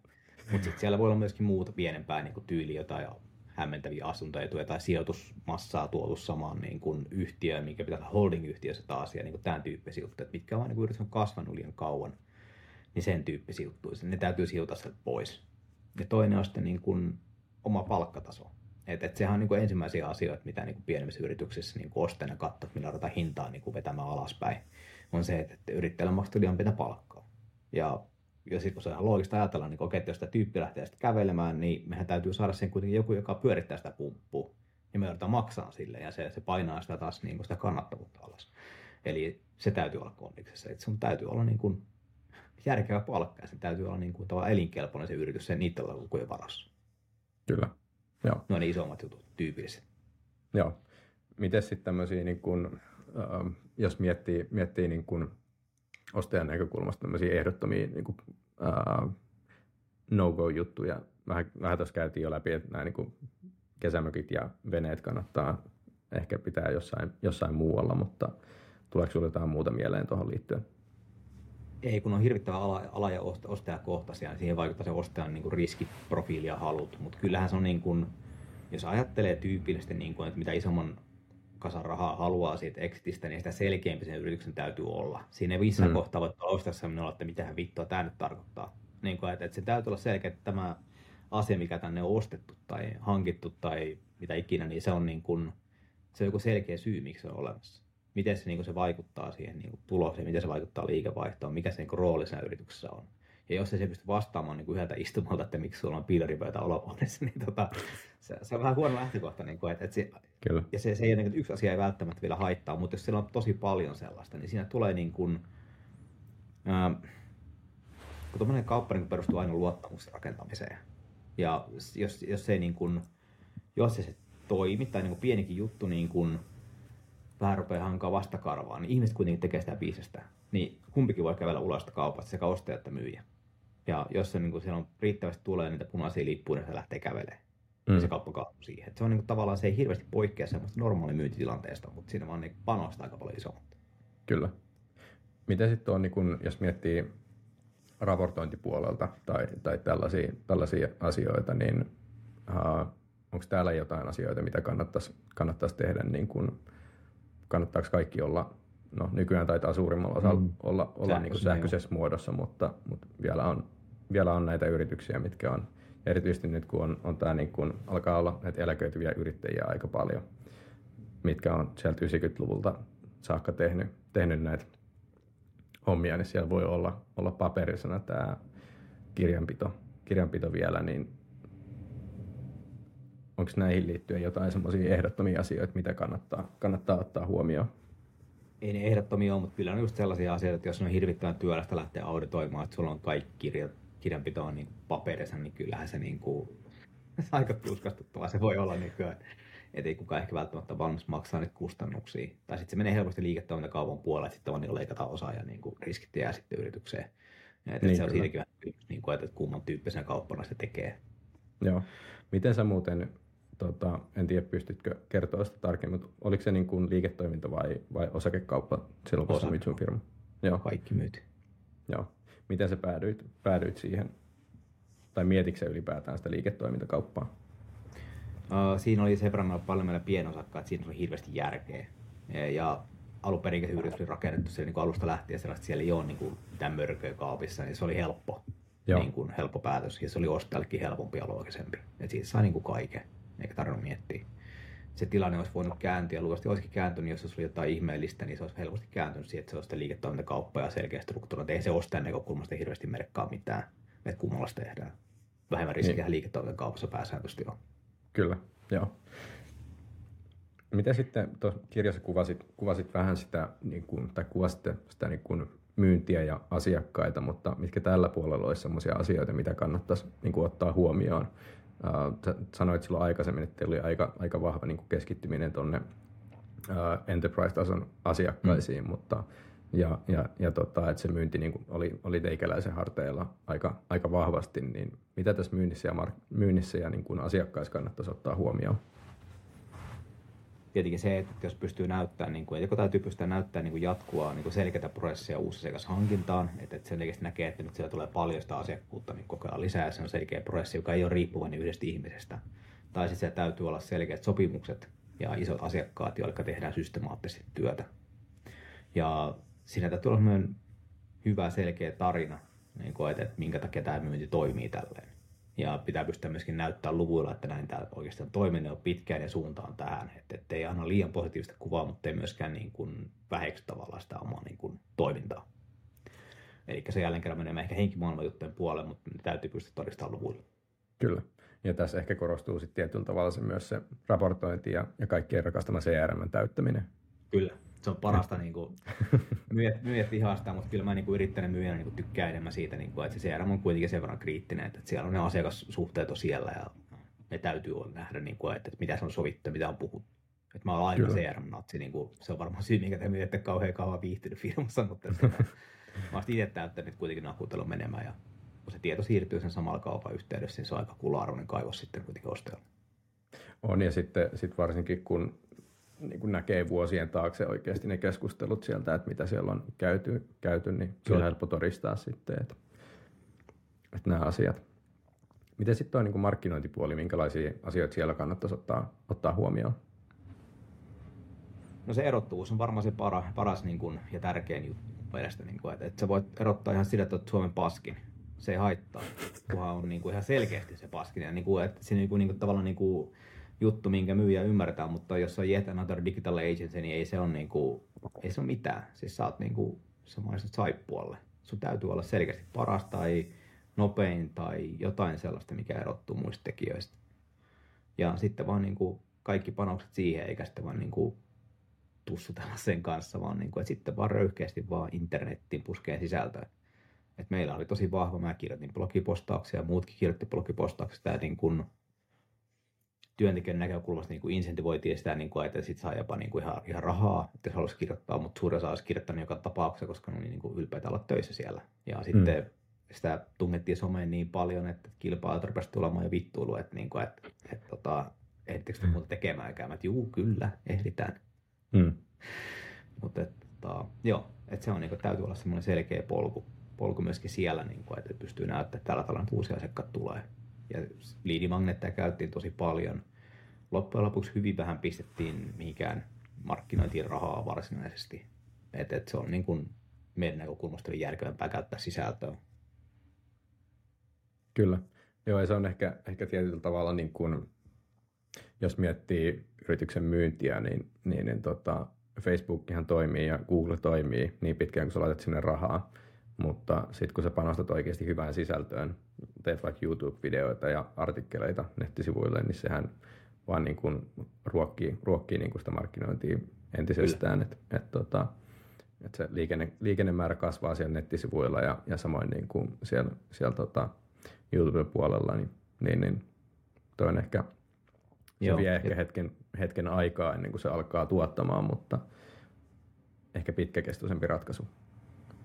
Mutta sitten siellä voi olla myöskin muuta pienempää niin tyyliä tai hämmentäviä asuntoetuja tai sijoitusmassaa tuotu samaan niin kuin yhtiöön, minkä pitää olla holding-yhtiössä taas ja niin kuin tämän tyyppisiä juttuja, mitkä vaan niin yritys on kasvanut liian kauan, niin sen tyyppisiä juttuja. Ne täytyy sijoittaa sieltä pois. Ja toinen on sitten niin kuin oma palkkataso. Et, et sehän on niin kuin ensimmäisiä asioita, mitä niin kuin pienemmissä yrityksissä niin kuin ostajana katsoo, millä rata hintaa niin kuin vetämään alaspäin, on se, että yrittäjällä maksaa liian pientä palkkaa. Ja Ja sitten kun se on loogista ajatella, niin okei, että jos sitä tyyppi lähtee sitten kävelemään, niin mehän täytyy saada sen kuitenkin joku, joka pyörittää sitä pumppua. Ja me joudutaan maksaa sille ja se, se painaa sitä taas niin kuin sitä kannattavuutta alas. Eli se täytyy olla kondiksessa. Että sun täytyy olla niin kuin järkevä palkka ja sen täytyy olla niin kuin tavallaan elinkelpoinen se yritys sen niiden lukujen varassa. Kyllä, joo. No ne isommat jutut, tyypilliset. Joo. Mites sitten tämmöisiä, niin kuin, äh, jos miettii, miettii niin kuin ostajan näkökulmasta tämmöisiä ehdottomia niin kuin, ää, no-go-juttuja. Vähän, vähän tuossa käytiin jo läpi, että nämä niin kuin kesämökit ja veneet kannattaa ehkä pitää jossain, jossain muualla, mutta tuleeko sinulle jotain muuta mieleen tuohon liittyen? Ei, kun on hirvittävän ala-, ala- ja ostajakohtaisia, niin siihen vaikuttaa se ostajan niin kuin riskiprofiili ja halut, mutta kyllähän se on, niin kuin, jos ajattelee tyypillisesti, niin kuin, että mitä isomman kasan rahaa haluaa siitä exitistä, niin sitä selkeämpi sen yrityksen täytyy olla. Siinä ei missään mm. kohtaa voi ostaa minulla, että mitähän vittua tämä nyt tarkoittaa. Niin kuin, että, että se täytyy olla selkeä, että tämä asia, mikä tänne on ostettu tai hankittu tai mitä ikinä, niin se on, niin kuin, se on joku selkeä syy, miksi se on olemassa. Miten se, niin kuin, se vaikuttaa siihen niin kuin tulokseen, miten se vaikuttaa liikevaihtoon, mikä se niin kuin, rooli siinä yrityksessä on. Ja jos ei se pysty vastaamaan niin kuin yhdeltä istumalta, että miksi sulla on piilaripöytä olohuoneessa, niin tota, se, se on vähän huono lähtökohta. Niin kuin, että, että se, ja se, se ei, niin kuin, yksi asia ei välttämättä vielä haittaa, mutta jos siellä on tosi paljon sellaista, niin siinä tulee niin kuin, ää, kun tuommoinen kauppa niin kuin perustuu aina luottamuksen rakentamiseen. Ja jos, jos, ei, niin kuin, jos ei se toimi tai niin kuin pienikin juttu niin kuin vähän rupeaa hankaa vastakarvaa, niin ihmiset kuitenkin tekee sitä biisestä. Niin kumpikin voi kävellä ulos sitä kaupasta, sekä ostaja että myyjä. Ja jos se, niin kun siellä on riittävästi tulee niitä punaisia lippuja, niin se lähtee kävelemään. Mm. Ja se kauppa katsoo siihen. Et se on niin kuin, tavallaan, se ei hirveästi poikkea semmoista normaali myyntitilanteesta, mutta siinä vaan niin panostaa aika paljon isommat. Kyllä. Miten sitten on, niin kun, jos miettii raportointipuolelta tai, tai tällaisia, tällaisia asioita, niin äh, onko täällä jotain asioita, mitä kannattaisi, kannattaisi tehdä? Niin kun, kannattaako kaikki olla... No, nykyään taitaa suurimmalla osalla mm. olla, olla niin sähköisessä jo. muodossa, mutta, mutta vielä, on, vielä on näitä yrityksiä, mitkä on. Ja erityisesti nyt, kun, on, on tää niin kun alkaa olla näitä eläköityviä yrittäjiä aika paljon, mitkä on sieltä yhdeksänkymmentäluvulta saakka tehnyt, tehnyt näitä hommia, niin siellä voi olla, olla paperisena tämä kirjanpito, kirjanpito vielä. Niin onko näihin liittyen jotain semmoisia ehdottomia asioita, mitä kannattaa, kannattaa ottaa huomioon? Ei ne ehdottomia ole, mutta kyllä on just sellaisia asioita, että jos on hirvittävän työlästä lähteä auditoimaan, että sulla on kaikki kirja, kirjanpito on niin paperissa, niin kyllähän se niin kuin, aika tuskastuttavaa se voi olla nykyään. Että ei kukaan ehkä välttämättä valmis maksaa niitä kustannuksia. Tai sitten se menee helposti liiketoimintakaupan puolella, että sitten vaan niin leikataan osaa ja niin kuin riskit jää sitten yritykseen. Ja että niin, se on siitäkin niin kuin, että kumman tyyppisenä kauppana se tekee. Joo. Miten sä muuten... Tota, en tiedä, pystytkö kertoa sitä tarkemmin, mutta oliko se niin kuin liiketoiminta vai, vai osakekauppa silloin, kun myit sun firma? Joo. Kaikki myyt. Joo. Miten sä päädyit, päädyit siihen? Tai mietitkö sä ylipäätään sitä liiketoimintakauppaa? Uh, siinä oli se verran paljon meillä pienosakkaat, siinä oli hirveästi järkeä. Ja alunperin yritys oli rakennettu siellä niin kuin alusta lähtien sellaista, että siellä ei ole niin kuin mitään mörköä kaapissa, niin se oli helppo, niin kuin, helppo päätös ja se oli ostajallekin helpompi ja loogisempi. Et siitä sai niin kuin kaiken, eikä tarvinnut miettiä. Se tilanne olisi voinut kääntyä, luultavasti olisikin kääntynyt, jos olisi jotain ihmeellistä, niin se olisi helposti kääntynyt siihen, että se olisi liiketoimintakauppaa ja selkeä strukturointi. Ei se ostajan näkökulmasta hirveästi merkkaa mitään, että kummalla se tehdään. Vähemmän riskiä niin. Liiketoimintakaupassa pääsääntöisesti on. Kyllä, joo. Mitä sitten tuossa kirjassa kuvasit, kuvasit vähän sitä, niin kuin, tai kuvasitte sitä niin kuin myyntiä ja asiakkaita, mutta mitkä tällä puolella olisi sellaisia asioita, mitä kannattaisi niin kuin ottaa huomioon? Sä sanoit silloin aikaisemmin, että teillä oli aika, aika vahva niin kuin keskittyminen tuonne enterprise-tason asiakkaisiin, mm. mutta, ja, ja, ja tota, että se myynti niin kuin oli, oli teikäläisen harteilla aika, aika vahvasti, niin mitä tässä myynnissä ja, mark- myynnissä ja niin kuin asiakkaissa kannattaisi ottaa huomioon? Tietenkin se, että jos pystyy näyttämään, niin kuin, joko täytyy pystyä näyttämään niin kuin jatkuvaa niin kuin selkeätä prosessia uusasiakashankintaan, että sen selkeästi näkee, että nyt siellä tulee paljon sitä asiakkuutta niin koko ajan lisää, ja se on selkeä prosessi, joka ei ole riippuvainen yhdestä ihmisestä. Tai sitten siellä täytyy olla selkeät sopimukset ja isot asiakkaat, jotka tehdään systemaattisesti työtä. Ja siinä täytyy olla sellainen hyvä, selkeä tarina, niin kuin, että minkä takia tämä myynti toimii tälleen. Ja pitää pystyä myöskin näyttämään luvuilla, että näin tämä oikeastaan toiminut on pitkään ja suuntaan tähän. Että ei aina liian positiivista kuvaa, mutta ei myöskään niin kuin väheksi tavallaan sitä omaa niin kuin toimintaa. Eli se jälleen kerran menee ehkä henkimaailman juttujen puolelle, mutta ne täytyy pystyä todistamaan luvuilla. Kyllä. Ja tässä ehkä korostuu sitten tietyllä tavalla se myös se raportointi ja, ja kaikkien rakastama C R M:n täyttäminen. Kyllä. Se on parasta niinku myyjät, myyjät vihastaa, mutta kyllä mä niinku yrittäjänä myyjänä niinku tykkään enemmän siitä, niinku, että se C R M on kuitenkin sen verran kriittinen, että siellä on ne asiakassuhteet on siellä ja ne täytyy olla nähdä, niinku, että mitä se on sovittu ja mitä on puhuttu. Et mä oon aina C R M-natsi, niinku, se on varmaan syy, minkä te myyjätte kauhean kauan viihtynyt firmassa, mutta mä oon itse täyttänyt kuitenkin nakutelun menemään ja kun se tieto siirtyy sen samalla kaupan yhteydessä, niin se on aika kula-arvoinen kaivos sitten kuitenkin ostajalla. On ja sitten sit varsinkin kun niin kun näkee vuosien taakse oikeasti ne keskustelut sieltä, että mitä siellä on käyty, käyty niin se Kyllä. on helppo todistaa sitten, että, että nämä asiat. Miten sitten tuo niin kun markkinointipuoli, minkälaisia asioita siellä kannattaisi ottaa, ottaa huomioon? No se erottuvuus on varmaan se para, paras niin kun, ja tärkein juttu mielestäni, niin kun, että, että sä voit erottaa ihan sitä, että olet Suomen paskin. Se ei haittaa, kunhan on niin kun, ihan selkeästi se paskin. Ja niin kun, että siinä niin kun, niin kun, tavallaan niin kun, juttu, minkä myyjä ymmärtää, mutta jos on yet another digital agency, niin ei se ole, niinku, ei se ole mitään. Siis sä oot niinku semmoisen saippualle. Sun täytyy olla selkeästi paras tai nopein tai jotain sellaista, mikä erottuu muista tekijöistä. Ja sitten vaan niinku kaikki panokset siihen, eikä sitten vaan niinku tussutella sen kanssa, vaan niinku, että sitten vaan röyhkeästi vaan internettiin puskee sisältöä. Et meillä oli tosi vahva, mä kirjoitin blogipostauksia ja muutkin kirjoitti blogipostauksia ja niin kun työntekijän näkökulmasta niin insentivoitiin sitä, niin kuin, että sitten saa jopa niin kuin ihan, ihan rahaa, että se haluaisi kirjoittaa, mutta suurin osa olisi kirjoittanut joka tapauksessa, koska ne oli niin kuin ylpeitä olla töissä siellä. Ja sitten mm. sitä tungettiin someen niin paljon, että kilpailut rupesi tulemaan jo vittuilua, että, niin kuin, että, että, että ehdittekö te muuta tekemäänkään? Mä, että juu, kyllä, ehditään. Mm. Mutta että, joo, että se on, niin kuin, täytyy olla semmoinen selkeä polku, polku myöskin siellä, niin kuin, että pystyy näyttämään, että tällä tavalla uusia asiakkaita tulee. Ja liidimagneetteja käytiin tosi paljon. Loppujen lopuksi hyvin vähän pistettiin mihinkään markkinointiin rahaa varsinaisesti. Et, et se on niin kuin meidän näkökulmasta oli järkevämpää käyttää sisältöä. Kyllä. Joo, ja se on ehkä, ehkä tietyllä tavalla, niin kuin, jos miettii yrityksen myyntiä, niin, niin, niin tota, Facebookihan toimii ja Google toimii niin pitkään, kun sä laitat sinne rahaa. Mutta sitten kun sä panostat oikeasti hyvään sisältöön, teet vaikka YouTube-videoita ja artikkeleita nettisivuille, niin sehän vaan niin kuin ruokkii, ruokkii niin kuin sitä markkinointia entisestään. Että et tota, et se liikenne, liikennemäärä kasvaa siellä nettisivuilla ja, ja samoin niin kuin siellä, siellä tota YouTube-puolella, niin, niin, niin toi on ehkä, se Joo. vie ehkä hetken, hetken aikaa ennen kuin se alkaa tuottamaan, mutta ehkä pitkäkestoisempi ratkaisu.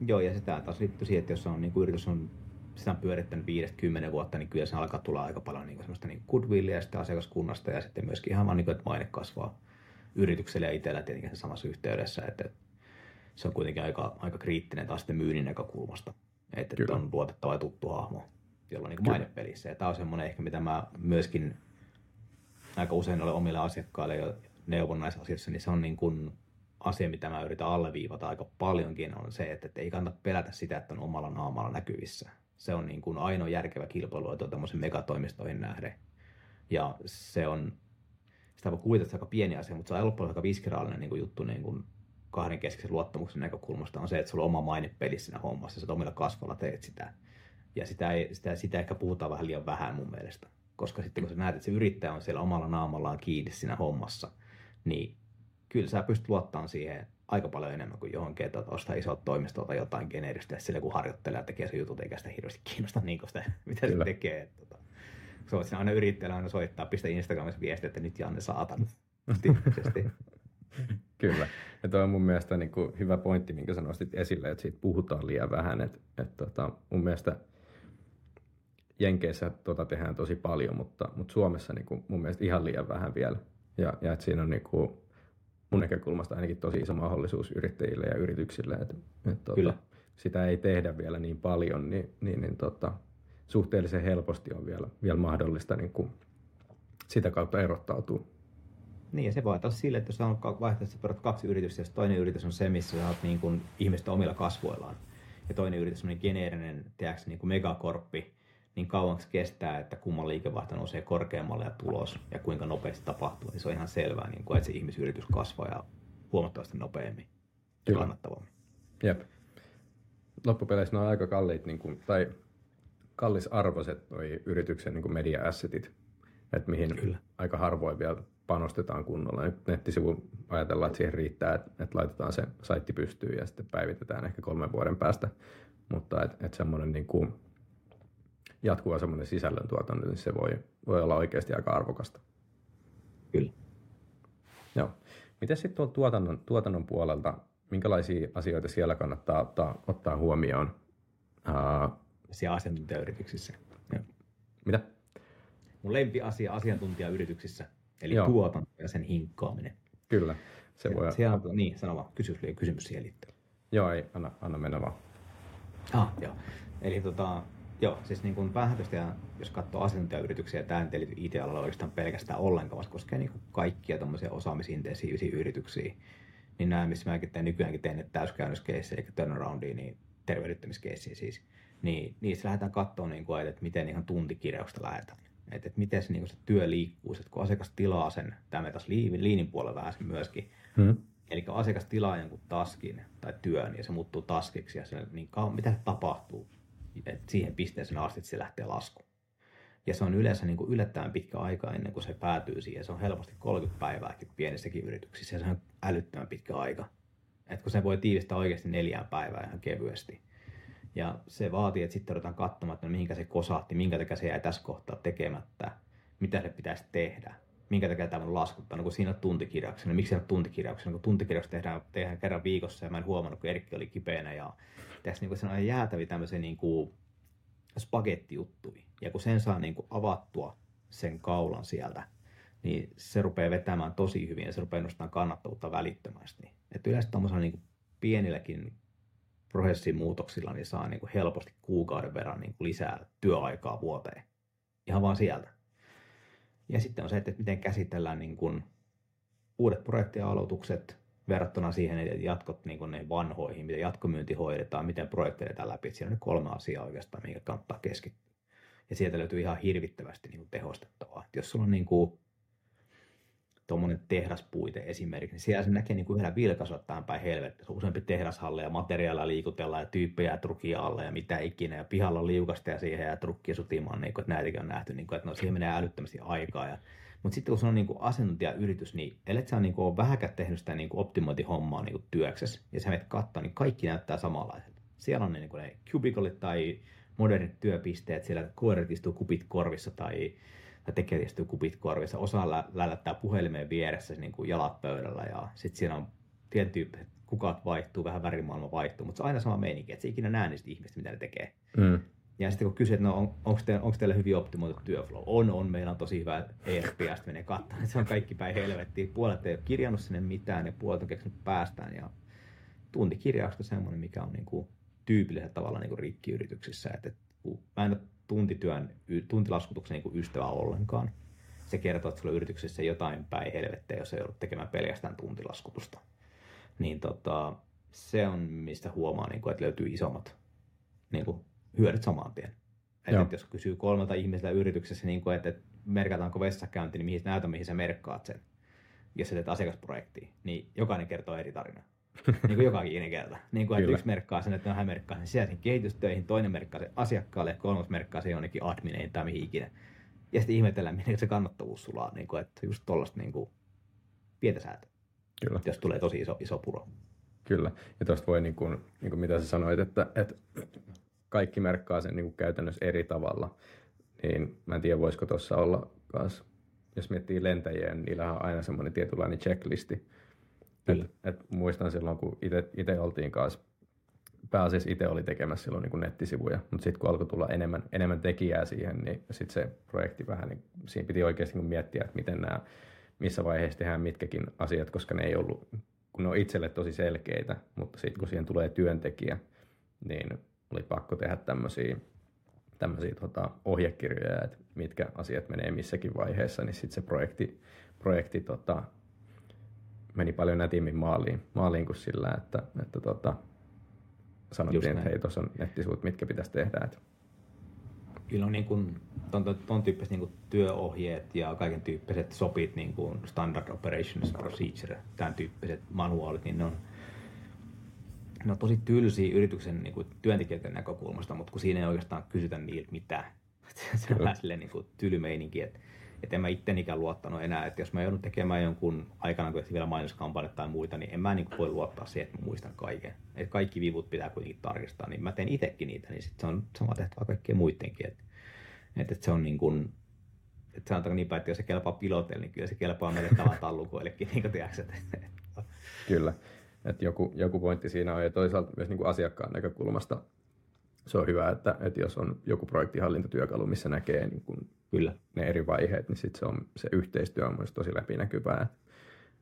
Joo, ja sitä taas liittyy siihen, että jos on, niin kuin yritys on sitä on pyörittänyt viidestä kymmenen vuotta, niin kyllä se alkaa tulla aika paljon niin kuin semmoista niin goodwillia sitä asiakaskunnasta ja sitten myöskin ihan vaan, niin kuin, että maine kasvaa yritykselle ja itsellä tietenkin samassa yhteydessä. Että se on kuitenkin aika, aika kriittinen taas sitten myynnin näkökulmasta, että kyllä. on luotettava ja tuttu hahmo, jolla on niin kuin maine pelissä. Ja tämä on semmoinen ehkä, mitä mä myöskin aika usein olen omille asiakkaille ja neuvonnaisasiassa, niin se on niin kuin asia, mitä mä yritän alleviivata aika paljonkin, on se, että ei kannata pelätä sitä, että on omalla naamalla näkyvissä. Se on niin kuin ainoa järkevä kilpailuetu tämmöisiin megatoimistoihin nähden. Ja se on, sitä voi kuvitella, että se on aika pieni asia, mutta se on loppujen aika viskeraalinen niin kuin juttu niin kuin kahdenkeskisen luottamuksen näkökulmasta on se, että sulla on oma maine pelissä siinä hommassa, sä omilla kasvalla teet sitä. Ja sitä, ei, sitä, sitä ehkä puhutaan vähän liian vähän mun mielestä. Koska sitten kun sä näet, että se yrittäjä on siellä omalla naamallaan kiinni siinä hommassa, niin kyllä sä pystyt luottamaan siihen aika paljon enemmän kuin johonkin, että ostaa isolta toimistolta jotain geneeristä, ja sillä kun harjoittelee ja tekee sen jutut, eikä sitä hirveästi kiinnosta, niin sitä, mitä kyllä se tekee. Että, tota, sä voit aina yrittäjällä aina soittaa, pistä Instagramissa viestiä, että nyt Janne saatan. Kyllä. Ja toi on mun mielestä niin kuin hyvä pointti, minkä sä nostit esille, että siitä puhutaan liian vähän. Et, et, tota, mun mielestä Jenkeissä tota tehdään tosi paljon, mutta, mutta Suomessa niin kuin mun mielestä ihan liian vähän vielä. Ja, ja et siinä on niin kuin mun näkökulmasta ainakin tosi iso mahdollisuus yrittäjille ja yrityksille, että et, tota, sitä ei tehdä vielä niin paljon, niin, niin, niin tota, suhteellisen helposti on vielä, vielä mahdollista niin kuin sitä kautta erottautua. Niin, ja se voi olla sille, että jos on vaihtoehtoisesti kaksi yritystä, jos toinen yritys on se, missä sä oot niin kuin ihmisten omilla kasvoillaan, ja toinen yritys on niin geneerinen, tiedätkö, niin kuin megakorppi, niin kauanko kestää, että kumman liikevaihto nousee korkeammalle ja tulos, ja kuinka nopeasti tapahtuu, niin se on ihan selvää, niin kuin, että se ihmisyritys kasvaa ja huomattavasti nopeammin ja kannattavammin. Jep. Loppupeleissä ne on aika kalliit, niin kuin, tai kallisarvoiset toi yrityksen niin kuin media-assetit, että mihin Kyllä. aika harvoin vielä panostetaan kunnolla. Nyt nettisivu ajatellaan, että siihen riittää, että, että laitetaan se saitti pystyyn ja sitten päivitetään ehkä kolmen vuoden päästä, mutta että, että semmoinen niin kuin jatkuva semmoinen sisällöntuotanto, niin se voi, voi olla oikeasti aika arvokasta. Kyllä. Joo. Miten sitten tuon tuotannon, tuotannon puolelta, minkälaisia asioita siellä kannattaa ottaa, ottaa huomioon? Uh, Siellä asiantuntijayrityksissä. Joo. Mitä? Mun lempiasia asiantuntijayrityksissä, eli Joo. tuotanto ja sen hinkkaaminen. Kyllä. Se voi siellä, niin, sano vaan. Kysymys, kysymys siihen liittyen. Joo, ei, anna, anna mennä vaan. Ah, joo. Eli tota... Joo, siis niin kuin päätöstä, jos katsoo asiantuntijayrityksiä, tämä ei liity I T-alalla oikeastaan pelkästään ollenkaan, vaan se koskee niin kuin kaikkia tuommoisia osaamisintensiivisiä yrityksiä. Niin nämä, missä mäkin teen nykyäänkin teen, että täyskäännöskeissejä, eli turnaroundia, niin tervehdyttämiskeissejä siis, niin niissä lähdetään katsomaan, niin kuin, että miten ihan tuntikirjauksesta lähdetään. Että, että miten se, niin kuin se työ liikkuu, että kun asiakas tilaa sen, tämä me taas liivin, liinin puolella vähän sen myöskin, hmm. eli kun asiakas tilaa jonkun taskin tai työn ja se muuttuu taskiksi ja se, niin kauan, mitä se tapahtuu? Et siihen pisteeseen asti, se lähtee lasku. Ja se on yleensä niin kuin yllättäen pitkä aika ennen kuin se päätyy siihen. Se on helposti kolmekymmentä päivääkin pienissäkin yrityksissä ja se on älyttömän pitkä aika. Et kun se voi tiivistää oikeasti neljään päivään ihan kevyesti. Ja se vaatii, että sitten ruvetaan katsomaan, että mihinkä se kosahti, minkä takia se jäi tässä kohtaa tekemättä, mitä se pitäisi tehdä, minkä takia tämä on laskuttanut, kun siinä on tuntikirjauksena. Miksi siinä on tuntikirjauksena, kun tuntikirjaukset tehdään, tehdään kerran viikossa ja mä en huomannut, kun Erkki oli kipeänä ja tässä niin on ihan jäätäviä tämmöisiä niin spagettijuttuja. Ja kun sen saa niin kuin avattua sen kaulan sieltä, niin se rupeaa vetämään tosi hyvin ja se rupeaa nostamaan kannattavuutta välittömästi. Et yleensä tämmöisellä niin kuin pienilläkin prosessimuutoksilla niin saa niin kuin helposti kuukauden verran niin kuin lisää työaikaa vuoteen. Ihan vaan sieltä. Ja sitten on se, että miten käsitellään niin kuin uudet projektialoitukset verrattuna siihen, että jatkot niin kuin ne vanhoihin, miten jatkomyynti hoidetaan, miten projekteidaan läpi. Siinä on nyt kolme asiaa oikeastaan, mihin kannattaa keskittyä. Ja sieltä löytyy ihan hirvittävästi niin kuin tehostettavaa. Et jos sulla on niin kuin tuommoinen tehdaspuite esimerkiksi, niin siellä se näkee niin kuin yhdellä vilkaisulla tähän päin helvettä. Se on useampi tehdashalle ja materiaalia liikutellaan ja tyyppejä trukia alle ja mitä ikinä. Ja pihalla on liukasta ja siihen ja trukkia sutimaan, niin kuin, että näitäkin on nähty, niin kuin, että no, siihen menee älyttömästi aikaa. Ja... Mutta sitten kun se on niin kuin asiantuntijayritys, niin ellet sä niin kuin ole vähäkään tehnyt sitä niin kuin optimointihommaa niin kuin työksessä ja sä menet katsoa, niin kaikki näyttää samanlaiselta. Siellä on ne, niin kuin ne cubiclet tai modernit työpisteet, siellä koirat istuu kupit korvissa tai... ja tekijät istuu kupit korvissa, osa lä- lällättää puhelimeen vieressä niin kuin jalat pöydällä ja sitten siinä on tietyn tyyppiset, kukat vaihtuu, vähän värimaailma vaihtuu, mutta se on aina sama meininki, että se ikinä näe niistä ihmistä, mitä ne tekee. Mm. Ja sitten kun kysyy, että no, on, onko, teillä, onko teillä hyvin optimoitu työflow? On, on, meillä on tosi hyvä E R P-stä menee kattaan, että se on kaikki päin helvettiin. Puolet ei ole kirjannut sinne mitään ja puolet on keksinyt päästään ja tuntikirjauksesta semmoinen, mikä on niin kuin tyypillisellä tavalla niin kuin rikkiyrityksissä, että mä en ole tuntityön, tuntilaskutuksen niin kuin ystävä ollenkaan. Se kertoo, että sulla yrityksessä jotain päin helvettiä, jos ei joudut tekemään pelkästään tuntilaskutusta. niin tota, se on, mistä huomaa, niin kun, että löytyy isommat niin kun, hyödyt saman tien. Että, että jos kysyy kolmelta ihmisellä yrityksessä, niin kun, että, että merkataanko vessakäynti, niin mihin näytä, mihin sä merkkaat sen, jos sä teet asiakasprojektia, niin jokainen kertoo eri tarinaa. Niin kuin jokakin kerta. Niin kuin, että yksi merkkaa sen, että hän merkkaa sen sisäisiin kehitystöihin, toinen merkkaa sen asiakkaalle, kolmas merkkaa sen jonnekin admineihin tai mihin ikinä. Ja sitten ihmetellään, miten se kannattavuus sulaa, niin kuin, että just tuollaista niin pientä säätöä, Kyllä. jos tulee tosi iso, iso puro. Kyllä, ja tuosta voi, niin kuin, niin kuin mitä sä sanoit, että, että kaikki merkkaa sen niin kuin käytännössä eri tavalla, niin mä en tiedä, voisiko tuossa olla kanssa, jos miettii lentäjiä, niin niillä on aina semmoinen tietynlainen checklisti. Et, et muistan silloin, kun itse oltiin kanssa, pääasiassa itse oli tekemässä silloin niin kuin nettisivuja, mutta sitten kun alkoi tulla enemmän, enemmän tekijää siihen, niin sitten se projekti vähän, niin siinä piti oikeasti miettiä, että miten nämä, missä vaiheessa tehdään mitkäkin asiat, koska ne ei ollut, kun ne on itselle tosi selkeitä, mutta sitten kun siihen tulee työntekijä, niin oli pakko tehdä tämmöisiä, tämmöisiä tota, ohjekirjoja, että mitkä asiat menee missäkin vaiheessa, niin sitten se projekti, projekti tota, meni paljon nätimmin maaliin, maaliin kuin sillä, että, että tota, sanottiin, että hei, tuossa on nettisivut, mitkä pitäisi tehdä. Että. Kyllä on niin kuin, ton, ton tyyppiset niin kuin työohjeet ja kaiken tyyppiset sopit, niin kuin standard operations procedure, tämän tyyppiset manuaalit, niin ne on, ne on tosi tylsiä yrityksen niin kuin työntekijöiden näkökulmasta, mutta kun siinä ei oikeastaan kysytä niiltä mitään. Se on vähän silleen niin kuin tylymeininki, että Että en mä ittenikään luottanut enää, että jos mä joudun tekemään jonkun aikana, kun vielä mainoskampanjat tai muita, niin en mä niin voi luottaa siihen, että mä muistan kaiken. Että kaikki vivut pitää kuitenkin tarkistaa, niin mä teen itsekin niitä, niin sit se on sama tehtävä kaikkien muidenkin. Että et, et se on niin kuin, että sanotaanko niin päin, että jos se kelpaa pilotille, niin kyllä se kelpaa meille tavatallukoillekin, niin kuin tiedätkö. Kyllä, että joku, joku pointti siinä on, ja toisaalta myös niin kuin asiakkaan näkökulmasta se on hyvä, että, että jos on joku projektihallintatyökalu, missä näkee niin kuin Kyllä. ne eri vaiheet, niin sitten se, on, se yhteistyö on myös tosi läpinäkyvää.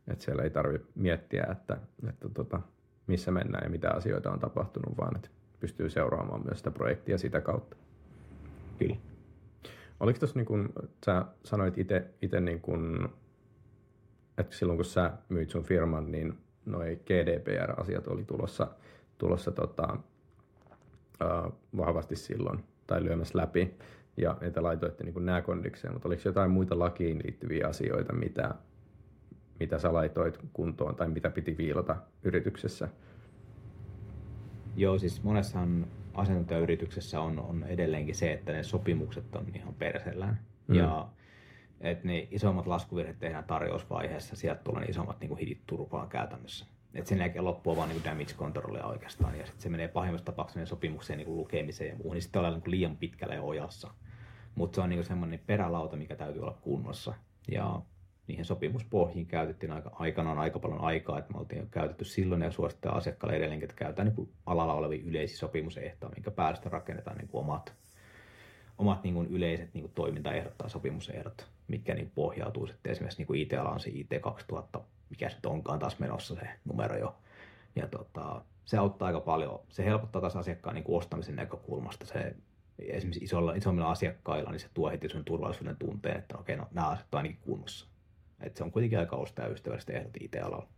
Että siellä ei tarvitse miettiä, että, että tota, missä mennään ja mitä asioita on tapahtunut, vaan että pystyy seuraamaan myös sitä projektia sitä kautta. Kyllä. Oliko tuossa, niin kun sä sanoit itse, niin kun, että silloin kun sä myit sun firman, niin noi G D P R-asiat oli tulossa, tulossa tota, uh, vahvasti silloin tai lyömässä läpi. Ja että laitoitte niin kuin nämä kondikseen, mutta oliko jotain muita lakiin liittyviä asioita, mitä, mitä sä laitoit kuntoon tai mitä piti viilata yrityksessä? Joo, siis monessahan asiantuntijayrityksessä on, on edelleenkin se, että ne sopimukset on ihan persellään. Mm. Ja että ne isommat laskuvirheet tehdään tarjousvaiheessa, sieltä tulee ne isommat niin kuin hidit turpaan käytännössä. Että sen jälkeen loppuu vaan niin damage controlia oikeastaan, ja sitten se menee pahimmassa tapauksessa sopimukseen niin lukemiseen ja muuhun, niin sitten ollaan niin liian pitkällä ja ojassa. Mutta se on niin semmoinen perälauta, mikä täytyy olla kunnossa. Ja niihin sopimuspohjiin käytettiin aika, aikanaan aika paljon aikaa, että me oltiin jo käytetty silloin ja suosittaa asiakkaalle edelleenkin, että käytetään niin alalla olevia yleisiä sopimusehtoja, minkä päälle sitä rakennetaan niin omat, omat niin yleiset niin toimintaehdot tai sopimusehdot, mitkä niin pohjautuu sitten esimerkiksi niin I T-ala on se I T kaksituhatta. Mikä sitten onkaan taas menossa se numero jo. Ja tota, se auttaa aika paljon. Se helpottaa taas asiakkaan niin kuin ostamisen näkökulmasta. Se, esimerkiksi isolla, isommilla asiakkailla niin se tuo heti sen turvallisuuden tunteen, että okei, no, nämä asiat on ainakin kunnossa. Et se on kuitenkin aika ostajaystävälliset ehdot I T-alalla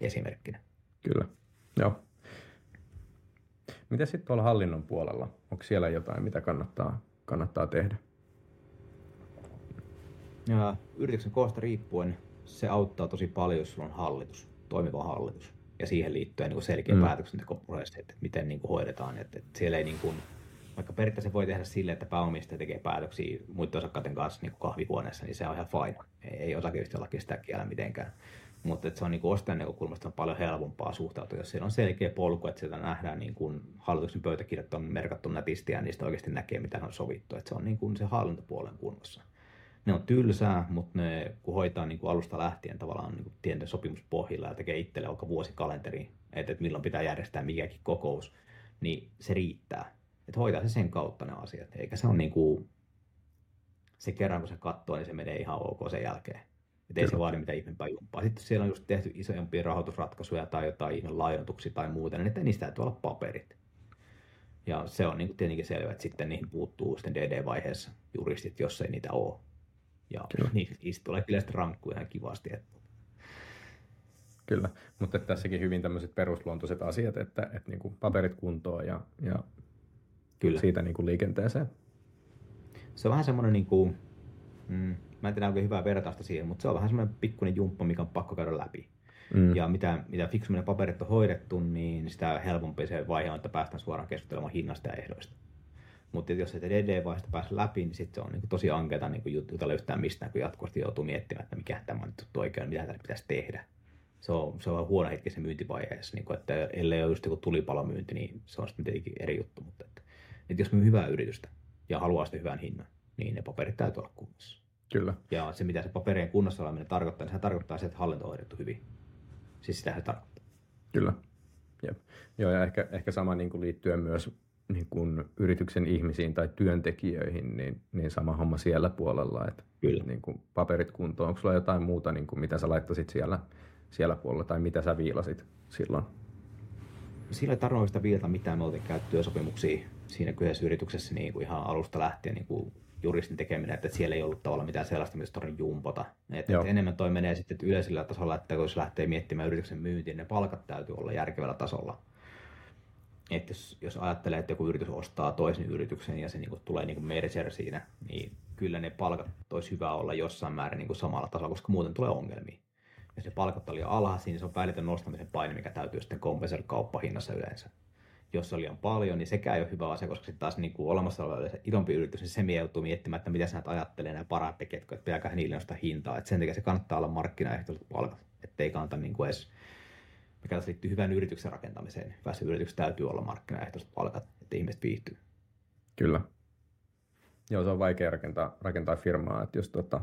esimerkkinä. Kyllä, joo. Mitä sitten tuolla hallinnon puolella? Onko siellä jotain, mitä kannattaa, kannattaa tehdä? Ja, yrityksen koosta riippuen. Se auttaa tosi paljon, jos sulla on hallitus, toimiva hallitus, ja siihen liittyen niin selkeä mm. päätöksentekoprosessi, että miten niin kuin hoidetaan. Että, että siellä ei, niin kuin, vaikka periaatteessa voi tehdä sille, että pääomistaja tekee päätöksiä muiden osakkaiden kanssa niin kuin kahvihuoneessa, niin se on ihan fine. Ei, ei osakeyhtiölakin sitä kielä mitenkään. Mutta että se on niin kuin ostajan näkökulmasta on paljon helpompaa suhtautua, jos siellä on selkeä polku, että sieltä nähdään niin kuin hallituksen pöytäkirjat on merkattu nätisti ja niistä oikeasti näkee, mitä on sovittu. Että se on niin kuin se hallintopuolen kunnossa. Ne on tylsää, mutta ne kun hoitaa niin kuin alusta lähtien tavallaan niin kuin tienten sopimuspohjilla ja tekee itselle vaikka vuosikalenteri, että milloin pitää järjestää mikäkin kokous, niin se riittää. Että hoitaa se sen kautta ne asiat. Eikä se on niin kuin, se kerran kun se katsoo, niin se menee ihan ok sen jälkeen. Että ei se vaadi mitään ihmeempää jumpaa. Sitten siellä on just tehty isompia rahoitusratkaisuja tai jotain ihme lainotuksia tai muuta, niin niistä täytyy olla paperit. Ja se on niin kuin tietenkin selvä, että sitten niihin puuttuu sitten D D-vaiheessa juristit, jos ei niitä ole. Ja niistä tulee kyllä sitten rankkuja ihan kivasti. Että. Kyllä, mutta tässäkin hyvin tämmöiset perusluontoiset asiat, että, että niin kuin paperit kuntoon ja, ja kyllä. Siitä niin kuin liikenteeseen. Se on vähän semmoinen, niin kuin, mm, mä en tiedä oikein hyvää vertausta siihen, mutta se on vähän semmoinen pikkuinen jumppa, mikä on pakko käydä läpi. Mm. Ja mitä, mitä fiksummin paperit on hoidettu, niin sitä helpompi se vaihe on, että päästään suoraan keskustelemaan hinnasta ja ehdoista. Mutta jos et D D-vaiheesta pääse läpi, niin sitten se on niinku tosi ankeata niinku jutella yhtään mistään, kun jatkuvasti joutuu miettimään, että mikä tämä on nyt tuttu oikein, mitä täällä pitäisi tehdä. Se on, se on huono hetki se myyntivaiheessa, niinku, että ellei ole just joku tulipalomyynti, niin se on sitten tietenkin eri juttu. Mutta että, että jos myy hyvää yritystä ja haluaa sitä hyvän hinnan, niin ne paperit täytyy olla kunnossa. Kyllä. Ja se, mitä se paperien kunnossa oleminen tarkoittaa, niin se tarkoittaa sitä, että hallinto on hoidettu hyvin. Siis sitä se tarkoittaa. Kyllä. Jep. Joo, ja ehkä, ehkä sama niinku liittyen myös niin kun yrityksen ihmisiin tai työntekijöihin, niin, niin sama homma siellä puolella, että niin kun paperit kuntoon. Onko sulla jotain muuta, niin kun mitä sä laittasit siellä, siellä puolella tai mitä sä viilasit silloin? Sillä ei tarvitse viilata mitään. Me oltiin käynyt työsopimuksia siinä kyseessä yrityksessä niin kuin ihan alusta lähtien niin kuin juristin tekeminen, että siellä ei ollut tavallaan mitään sellaista, mitä tarvitsee jumpata. Että, että enemmän toi menee sitten yleisellä tasolla, että jos lähtee miettimään yrityksen myyntiin, ne palkat täytyy olla järkevällä tasolla. Että jos, jos ajattelee, että joku yritys ostaa toisen yrityksen ja se niin kuin tulee niin kuin merger siinä, niin kyllä ne palkat olisi hyvä olla jossain määrin niin kuin samalla tasolla, koska muuten tulee ongelmia. Jos ne palkat oli alhaisia, niin se on välitön nostamisen paine, mikä täytyy sitten kompensoida kauppahinnassa yleensä. Jos se on liian paljon, niin sekään ei ole hyvä asia, koska sitten taas niin kuin olemassa oleva isompi yritys, niin se mie joutuu miettimään, että mitä sinä ajattelee nämä parat tekijät, että pitääkö niille nostaa hintaa. Että sen takia se kannattaa olla markkinaehtoiset palkat, ettei kannata niin kuin edes... mikä tässä liittyy hyvän yrityksen rakentamiseen. Hyvässä yrityksessä täytyy olla markkinaehtoiset palkat, että ihmiset viihtyy. Kyllä. Joo, se on vaikea rakentaa, rakentaa firmaa, että jos tota,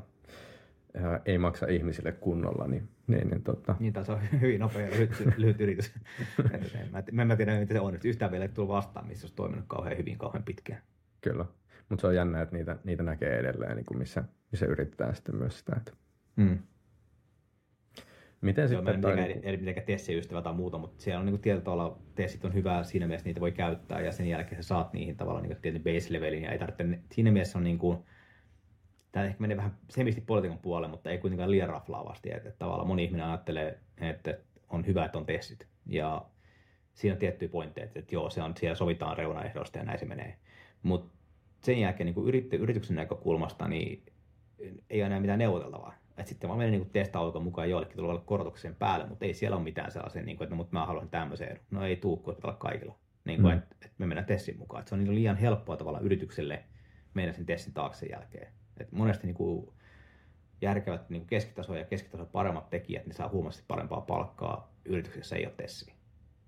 ää, ei maksa ihmisille kunnolla, niin... Niin, niin, tota... niin tässä on hyvin nopea ja lyhyt, lyhyt yritys. mä, mä en tiedä, mitä se on. Yhtään vielä ei tullut vastaan, missä olisi toiminut kauhean hyvin, kauhean pitkään. Kyllä, mutta se on jännä, että niitä, niitä näkee edelleen, niin kuin missä, missä yritetään sitten myös sitä. Että... Mm. Miten sitten toi... Ei, ei mitenkään Tessi-ystävä tai muuta, mutta siellä on niin tietyllä tavalla Tessit on hyvää siinä mielessä, niitä voi käyttää ja sen jälkeen sä saat niihin tavallaan niin tietyn base-levelin ja ei tarvitse, siinä mielessä on niin kuin, tämä ehkä menee vähän semisti politiikan puolelle, mutta ei kuitenkaan liian raflaavasti, että tavallaan moni ihminen ajattelee, että on hyvä, että on Tessit ja siinä on tiettyjä pointteja, että joo, se on, siellä sovitaan reunaehdoista ja näin se menee, mutta sen jälkeen niin kuin yrit, yrityksen näkökulmasta niin ei ole enää mitään neuvoteltavaa. Että sitten vaan menee niinku testauikon mukaan joillekin tulee korotukseen päälle, mutta ei siellä ole mitään sellaisia, niinku, että no, mutta mä haluan tämmöisen edun. No ei tuu, kun pitää olla kaikilla. Niinku, mm. Että et me mennään testin mukaan. Et se on niinku liian helppoa tavallaan yritykselle mennä sen testin taakse sen jälkeen. Et monesti niinku järkevät niinku keskitaso ja keskitaso paremmat tekijät, ne saa huomattavasti parempaa palkkaa yrityksessä ei ole tessiä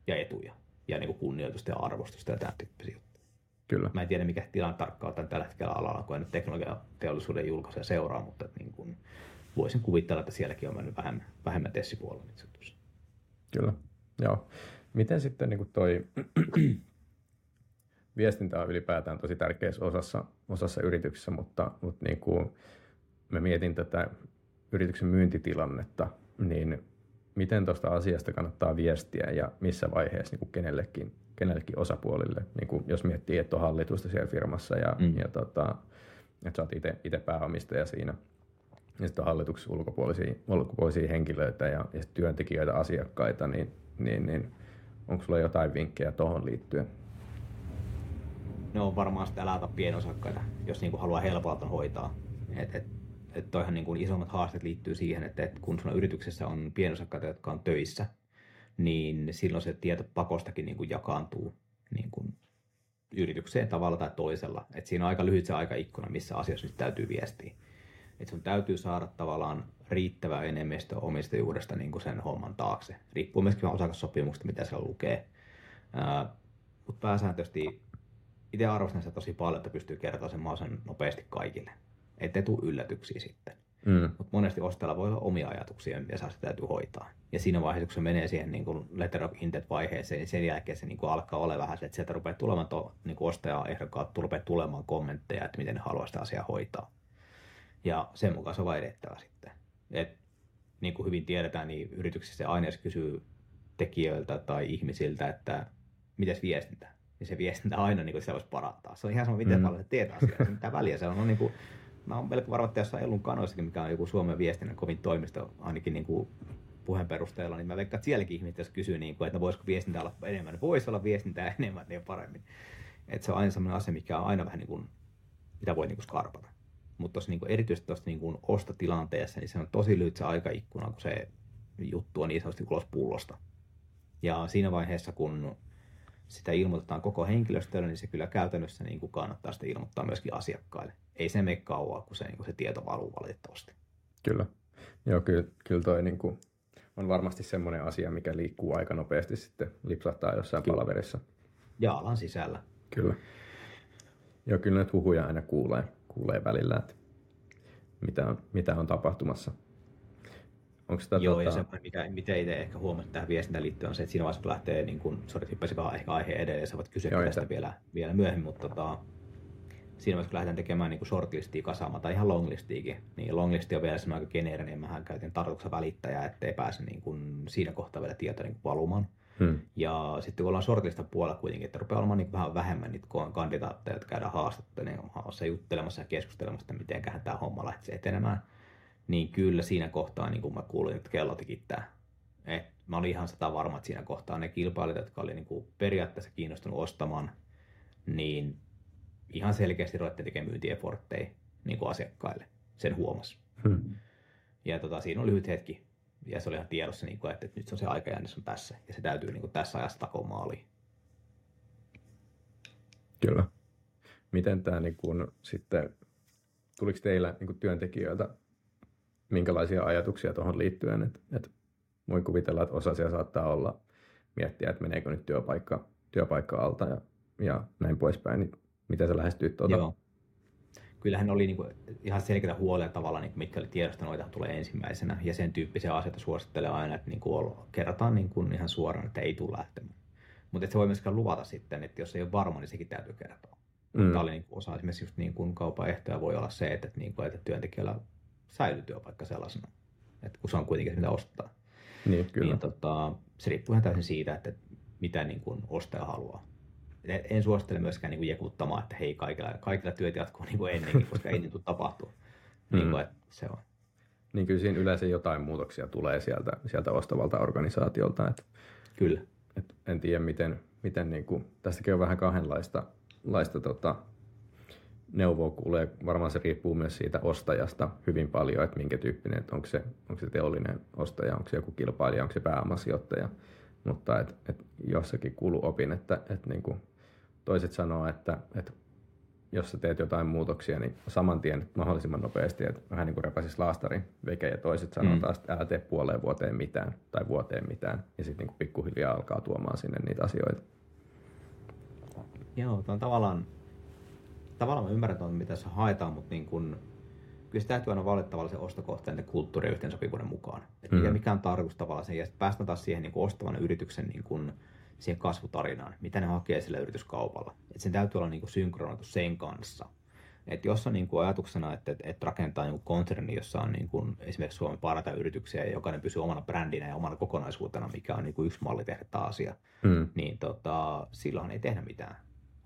ja etuja ja niinku kunnioitusta ja arvostusta ja tämän tyyppisiä juttuja. Kyllä. Mä en tiedä, mikä tilanne tarkkaan on tällä hetkellä alalla, kun en nyt teknologiateollisuuden julkaisuja seuraa, mutta niinku... Voisin kuvitella, että sielläkin on mennyt vähemmän, vähemmän tessipuolella. Kyllä, joo. Miten sitten niin toi viestintä on ylipäätään tosi tärkeässä osassa, osassa yrityksessä, mutta, mutta niin kuin mä mietin tätä yrityksen myyntitilannetta, niin miten tuosta asiasta kannattaa viestiä ja missä vaiheessa niin kuin kenellekin, kenellekin osapuolille, niin kuin jos miettii, että on hallitusta siellä firmassa ja, mm. ja tota, että sä oot itse pääomistaja siinä. Ja sitten on hallituksen ulkopuolisia, ulkopuolisia henkilöitä ja, ja työntekijöitä, asiakkaita, niin, niin, niin onko sulla jotain vinkkejä tuohon liittyen? No varmaan sitä älä ota pienosakkaita, jos niinku haluaa helpolla hoitaa. Et, et, et toihan niinku isommat haasteet liittyy siihen, että et kun sulla yrityksessä on pienosakkaita, jotka on töissä, niin silloin se tieto pakostakin niinku jakaantuu niinku yritykseen tavalla tai toisella. Et siinä on aika lyhyt se aikaikkuna, missä asioissa nyt täytyy viestiä. Että sun täytyy saada tavallaan riittävää enemmistö omistajuudesta niin sen homman taakse. Riippuu myöskin osakassopimuksesta, mitä siellä lukee. Mutta pääsääntöisesti itse arvostan sitä tosi paljon, että pystyy kertomaan sen mahdollisimman nopeasti kaikille. Ettei tule yllätyksiä sitten. Mm. Mutta monesti ostajalla voi olla omia ajatuksia, mitä sitä täytyy hoitaa. Ja siinä vaiheessa, kun se menee siihen niin kuin letter of intent-vaiheeseen, niin sen jälkeen se niin kuin alkaa olla vähän se, että sieltä rupeaa tulemaan to, niin kuin ostajaehdokkaat, rupeaa tulemaan kommentteja, että miten ne haluaa sitä asiaa hoitaa. Ja sen mukaan se on edettävä sitten. Et, niin kuin hyvin tiedetään, niin yrityksissä aina jos kysyy tekijöiltä tai ihmisiltä, että mitäs viestintä, niin se viestintä aina niin kuin sitä voisi parantaa. Se on ihan sama, miten mm. paljon se teet asiaa, se mitä väliä se on. No, niin kuin, mä oon melko varma, että jossain Ellun kanoissakin, mikä on joku Suomen viestinnän kovin toimisto, ainakin niin kuin puheen perusteella, niin mä veikkaan, että sielläkin ihmiset, jos kysyy, niin kuin, että voisiko viestintää olla enemmän, niin voisi olla viestintää enemmän ja paremmin. Että se on aina sellainen asia, mikä on aina vähän niin kuin, mitä voi niin kuin skarpata. Mutta niin erityisesti tuossa niin ostotilanteessa, niin se on tosi lyhyt se aikaikkuna, kun se juttu on niin sanotusti ulos pullosta. Ja siinä vaiheessa, kun sitä ilmoitetaan koko henkilöstölle, niin se kyllä käytännössä niin kuin kannattaa sitä ilmoittaa myöskin asiakkaille. Ei se mene kauaa, kun se, niin kuin se tieto valuu valitettavasti. Kyllä. Joo, kyllä, kyllä toi niin kuin on varmasti semmoinen asia, mikä liikkuu aika nopeasti sitten, lipsahtaa jossain kyllä. palaverissa. Ja alan sisällä. Kyllä. Joo, kyllä nyt huhuja aina kuulee, kuulee välillä, että mitä on, mitä on tapahtumassa. Onko sitä Joo, tota... ja semmoinen, mikä, mitä itse ehkä huomaat tähän viestintään liittyen, on se, että siinä vaiheessa lähtee, niin kuin, sori, hyppäsi vähän ehkä aiheen edelleen, sä voit kysyä Joo, tästä että... vielä, vielä myöhemmin, mutta tota, siinä vaiheessa, kun lähdetään tekemään niin kuin shortlistia kasaamaan, tai ihan longlistiakin, niin longlisti on vielä semmoinen aika geneerinen, mähän käytin tarkoituksena välittäjää, ettei pääse niin kuin, siinä kohtaa vielä tietoa niin valumaan. Hmm. Ja sitten kun ollaan shortlistan puolella kuitenkin, että rupeaa olemaan niin vähän vähemmän niitä kandidaatteja, jotka käydään haastattelemassa, juttelemassa ja keskustelemassa, että mitenköhän tämä homma lähtisi etenemään, niin kyllä siinä kohtaa, niin kuin mä kuulin, että kello tikittää. Et mä olin ihan sata varma, että siinä kohtaa ne kilpailijat, jotka oli niin kuin periaatteessa kiinnostunut ostamaan, niin ihan selkeästi ruvettiin tekemään myyntiefortteja niin kuin asiakkaille. Sen huomasi. Hmm. Ja tota, siinä on lyhyt hetki. Ja se oli ihan tiedossa, että nyt se on se aikajännys on tässä, ja se täytyy tässä ajassa takoa maaliin. Kyllä. Miten tämä niin kun, sitten, tuliko teillä niin kun työntekijöiltä minkälaisia ajatuksia tuohon liittyen? Et, et, voin kuvitella, että osa siellä saattaa olla miettiä, että meneekö nyt työpaikka, työpaikka alta ja, ja näin poispäin. Niin miten sä lähestyit tuota? Joo. Kyllähän oli niinku ihan selkeitä huolia tavalla, niinku mitkä oli tiedosta, noita tulee ensimmäisenä. Ja sen tyyppisiä asioita suosittelen aina, että niinku kerrotaan niinku ihan suoraan, että ei tule lähtemään. Mutta se voi myöskään luvata sitten, että jos ei ole varma, niin sekin täytyy kertoa. Mm. Tämä oli niinku osa esimerkiksi just niinku kaupan ehtoja voi olla se, että, että, niinku, että työntekijällä säilyy työpaikka sellaisena, että kun se on kuitenkin mitä ostaa. Niin, kyllä. Niin, tota, se riippuu ihan täysin siitä, että mitä niinku ostaja haluaa. En suosittele myöskään niin kuin jekuttamaan, että hei, kaikilla, kaikilla työt jatkuu niin kuin ennenkin, koska ei niin tule tapahtua. Niin kuin, että se on. Niin kyllä siinä yleensä jotain muutoksia tulee sieltä, sieltä ostavalta organisaatiolta. Että, kyllä. Että en tiedä, miten, miten niin kuin, tästäkin on vähän kahdenlaista laista, tota, neuvoa kuulee. Varmaan se riippuu myös siitä ostajasta hyvin paljon, että minkä tyyppinen, että onko se, onko se teollinen ostaja, onko se joku kilpailija, onko se pääomasijoittaja. Mutta et, et jossakin kuuluu opin, että et niinku toiset sanoo, että et jos sä teet jotain muutoksia, niin saman tien mahdollisimman nopeasti, että vähän niin kuin repäsis laastarin veke, ja toiset sanoo mm. taas, että älä tee puoleen vuoteen mitään tai vuoteen mitään, ja sitten niinku pikkuhiljaa alkaa tuomaan sinne niitä asioita. Joo, on tavallaan, tavallaan mä ymmärrän tuon, mitä se haetaan, mutta niin kun, kyllä se täytyy aina valita tavallaan sen ostokohteen ja kulttuurin yhteensopivuuden mukaan. Et mikä, mm. mikä on tarkoitus tavallaan sen, ja sitten päästään taas siihen niin kuin ostavan yrityksen niin kuin, siihen kasvutarinaan, mitä ne hakee sillä yrityskaupalla. Et sen täytyy olla niin kuin synkronoitu sen kanssa. Et jos on niin kuin ajatuksena, että et, et rakentaa niin kuin konserni, jossa on niin kuin, esimerkiksi Suomen parhaita yrityksiä, ja jokainen pysyy omana brändinä ja omana kokonaisuutena, mikä on niin kuin yksi malli tehdä tämä asia, mm. niin tota, silloin ei tehdä mitään.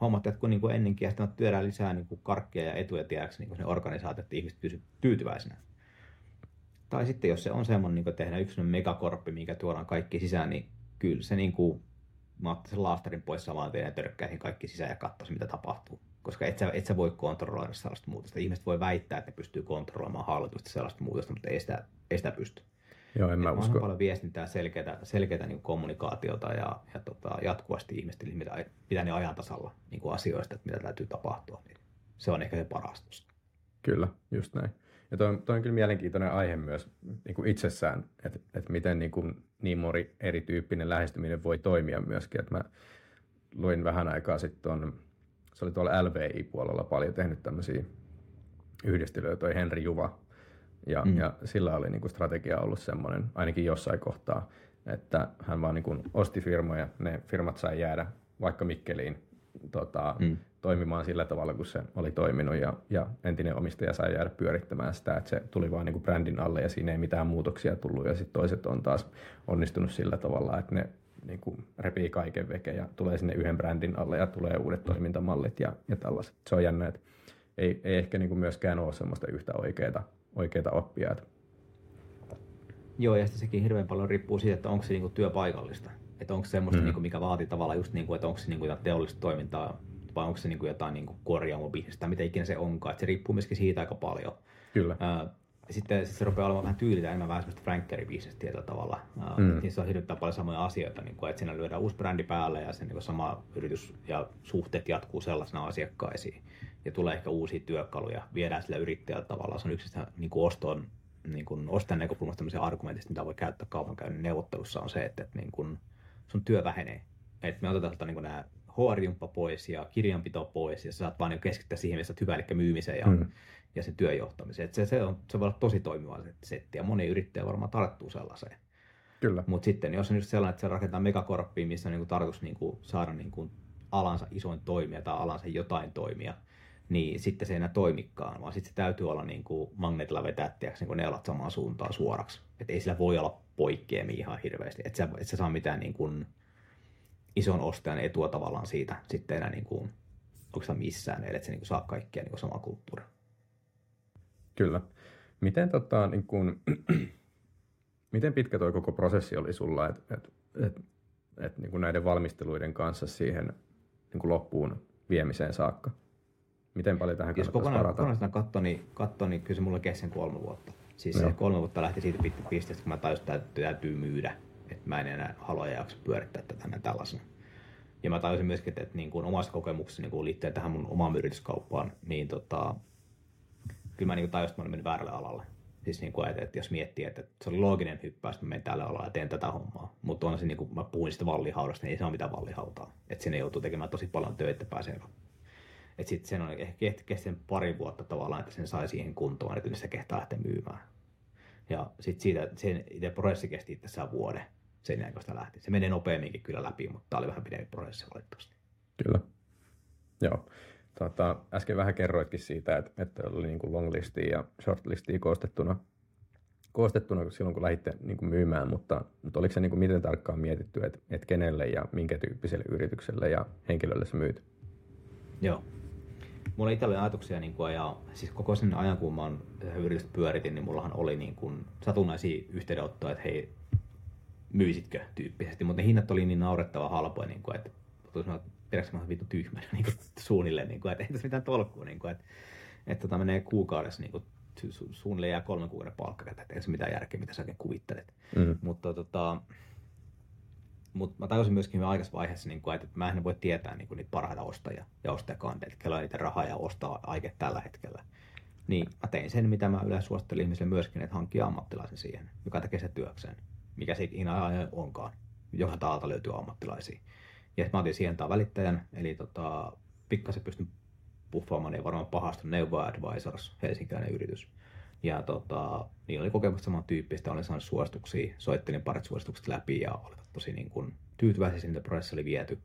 Hommat jatkuu niin kuin ennenkin, ja sitten työdään lisää niin kuin karkkia ja etuja tiedäksi niin kuin ne organisaatiot, että ihmiset pysyvät tyytyväisenä. Tai sitten jos se on semmoinen, niin kuin tehdään yksi megakorppi, minkä tuodaan kaikki sisään, niin kyllä se niin kuin, mä ottaisin sen laastarin pois samaan tien ja törkkäisin kaikki sisään ja katsoisin, mitä tapahtuu. Koska et sä, et sä voi kontrolloida sellaista muutosta. Ihmiset voi väittää, että ne pystyy kontrolloimaan hallitusta sellaista muutosta, mutta ei sitä, ei sitä pysty. Joo, en mä usko. Mä oon paljon viestintää, selkeätä, selkeätä niin kommunikaatiota ja, ja tota, jatkuvasti ihmisten mitä, mitä ne ajan tasalla niin kuin asioista, että mitä täytyy tapahtua. Niin se on ehkä se parastus. Kyllä, just näin. Ja toi, toi on kyllä mielenkiintoinen aihe myös niin kuin itsessään, että, että miten niin, kuin, niin moni erityyppinen lähestyminen voi toimia myöskin. Että mä luin vähän aikaa sitten, se oli tuolla L V I-puolella paljon tehnyt tämmöisiä yhdistelyjä, toi Henri Juva. Ja, mm. ja sillä oli niinku strategia ollut semmoinen, ainakin jossain kohtaa, että hän vaan niinku osti firmoja, ne firmat sai jäädä vaikka Mikkeliin tota, mm. toimimaan sillä tavalla, kun se oli toiminut, ja, ja entinen omistaja sai jäädä pyörittämään sitä, että se tuli vaan niinku brändin alle, ja siinä ei mitään muutoksia tullut, ja sitten toiset on taas onnistunut sillä tavalla, että ne niinku repii kaiken veke, ja tulee sinne yhden brändin alle, ja tulee uudet toimintamallit, ja, ja tällaiset. Se on jännä, että ei, ei ehkä niinku myöskään ole semmoista yhtä oikeaa. oikeita oppia. Joo, ja sitten sekin hirveän paljon riippuu siitä, että onko se niinku työpaikallista. Että onko se semmoista, mm. niinku, mikä vaatii tavallaan just, niinku, että onko se niinku jotain teollista toimintaa vai onko se niinku jotain niinku korjaamobisnestä, mitä ikinä se onkaan. Et se riippuu myöskin siitä aika paljon. Kyllä. Äh, sitten sit se rupeaa olemaan vähän tyylitä enemmän vähän semmoista frankkeribisnestä tietyllä tavalla. Äh, mm. Niissä on hirveän paljon samoja asioita, niinku, että siinä lyödään uusi brändi päälle ja se niinku, sama yritys ja suhteet jatkuu sellaisena asiakkaisiin. Ja tulee ehkä uusia työkaluja, viedään sillä yrittäjällä tavallaan. Se on yksistä niinku, ostoon. Niin kun ostajan näkökulmasta tämmöisiä argumentista, mitä voi käyttää kaupankäynnin neuvottelussa, on se, että, että niin kun sun työ vähenee. Et me otetaan sieltä niin nämä H R-jumppa pois ja kirjanpito pois, ja sä saat vaan niin keskittää siihen, missä olet hyvä, eli myymiseen ja, mm. ja sen työjohtamiseen. Et se, se, on, se voi olla tosi toimiva setti, ja moni yrittäjä varmaan tarttuu sellaiseen. Kyllä. Mutta sitten jos on just sellainen, että se rakentaa megakorppiin, missä on niin kun tarkoitus niin kun saada niin kun alansa isoin toimija tai alansa jotain toimia, niin sitten se ei enää toimikaan, vaan sitten se täytyy olla niin kuin magneetilla vetää tiiäksi, niin kuin neulat samaan suuntaan suoraksi. Että ei sillä voi olla poikkeamia ihan hirveästi. Että sä, et sä saa mitään niin kuin ison ostajan etua tavallaan siitä sitten enää niin kuin, oikeastaan missään, eli että se niin kuin saa kaikkia niin kuin samaa kulttuuria. Kyllä. Miten, tota, niin kuin, miten pitkä toi koko prosessi oli sulla, että et, et, et, niin kuin näiden valmisteluiden kanssa siihen niin kuin loppuun viemiseen saakka? Miten paljon tähän kannattaisi varata? Jos kokonaisena katso, niin, katso, niin kyllä se mulla kesti sen kolme vuotta. Siis no. se kolme vuotta lähti siitä pisteestä, kun mä tajusin, että täytyy myydä. Että mä en enää halua ja jaksa pyörittää tätä enää tällaisena. Ja mä tajusin myöskin, että, että niin kuin omasta kokemuksesta niin kuin liittyen tähän mun omaan yrityskauppaan, niin tota, kyllä mä niin kuin tajusin, että mä olin mennyt väärälle alalle. Siis niin kuin, että, että jos miettii, että se oli looginen hyppäys, että mä menen tälle alalle ja teen tätä hommaa. Mutta on se, niin kuin mä puhuin sitä vallihaudasta, niin ei se ole mitään vallihautaa. Että sinne joutuu tekemään tosi paljon töitä, että pääsee eroon. Että sitten sen on ehkä kehti pari vuotta tavallaan, että sen sai siihen kuntoon, että niistä kehtaa lähteä myymään. Ja sitten siitä, sen itse prosessi kesti itse vuoden sen jälkeen, kun sitä lähti. Se menee nopeamminkin kyllä läpi, mutta tämä oli vähän pidempi prosessi valitettavasti. Kyllä. Joo. Tota, äsken vähän kerroitkin siitä, että, että oli niin kuin longlistiä ja shortlistia koostettuna, koostettuna silloin, kun lähditte niin kuin myymään, mutta, mutta oliko se niin kuin miten tarkkaan mietitty, että, että kenelle ja minkä tyyppiselle yritykselle ja henkilölle se myyt? Joo. Mulla itsellä oli ajatuksia niin kuin, ja siis koko sen ajan, kun mä oon yritystä pyöritin, niin mullahan oli niin kuin satunnaisia yhteydenottoja, että hei, myisitkö tyyppisesti, mutta ne hinnat oli niin naurettavan halpoja, niin kuin, että pidätkö mä oon vittu tyhmänä niin kuin, suunnilleen, niin kuin, että ei tässä mitään tolkkua, niin kuin, että, että tota, menee kuukaudessa niin kuin, su- suunnilleen jää kolmen kuukauden palkka, että ei se mitään järkeä, mitä sä oikein kuvittelet. Mm-hmm. Mutta tota, Mutta mä tajusin myöskin aikaisessa vaiheessa, että mä en voi tietää niitä parhaita ostajia ja ostajakanteita, kello niitä rahaa ja ostaa aike tällä hetkellä. Niin mä tein sen, mitä mä yleensä suosittelin ihmisille myöskin, että hankkia ammattilaisen siihen, joka tekee sen työkseen, mikä se ikinä onkaan. Joka taalta löytyy ammattilaisia. Ja mä otin siihen tämän välittäjän, eli tota, pikkasen pystyn puffaamaan, ei varmaan pahasta, Neuvoa Advisors, helsinkiläinen yritys. Ja tota, niillä oli kokemusta samantyyppistä, olin saanut suosituksia, soittelin parit suositukset läpi ja olivat tosi niin kuin tyytyväisiä, mitä prosessi oli viety.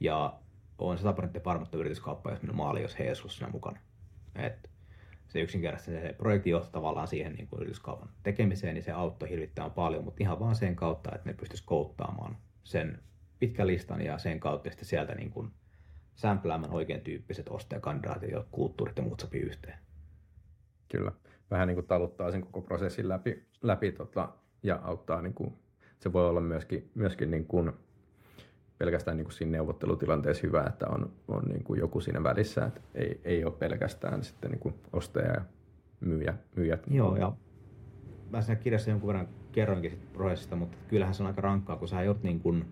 Ja on sata prosenttia varmuutta yrityskauppa, jos minun maali, jos he eivät ole siinä mukana. Et se yksinkertaisesti se projekti johti tavallaan siihen niin kuin yrityskaupan tekemiseen, niin se auttoi hirvittävän paljon, mutta ihan vaan sen kautta, että ne pystyisivät kouttaamaan sen pitkän listan ja sen kautta ja sieltä niin kuin sämpläämään oikein tyyppiset ostajakandidaatit, joilla kulttuurit ja muut sopii yhteen. Kyllä. Vähän niin kuin taluttaa sen koko prosessin läpi, läpi tota, ja auttaa, niin kuin, se voi olla myöskin, myöskin niin kuin, pelkästään niin kuin siinä neuvottelutilanteessa hyvä, että on, on niin kuin joku siinä välissä, että ei, ei ole pelkästään sitten niin kuin ostaja ja myyjä. Myyjät, niin joo, on. Ja mä siinä kirjassa jonkun verran kerroinkin sit prosessista, mutta kyllähän se on aika rankkaa, kun sä joudut niin kuin,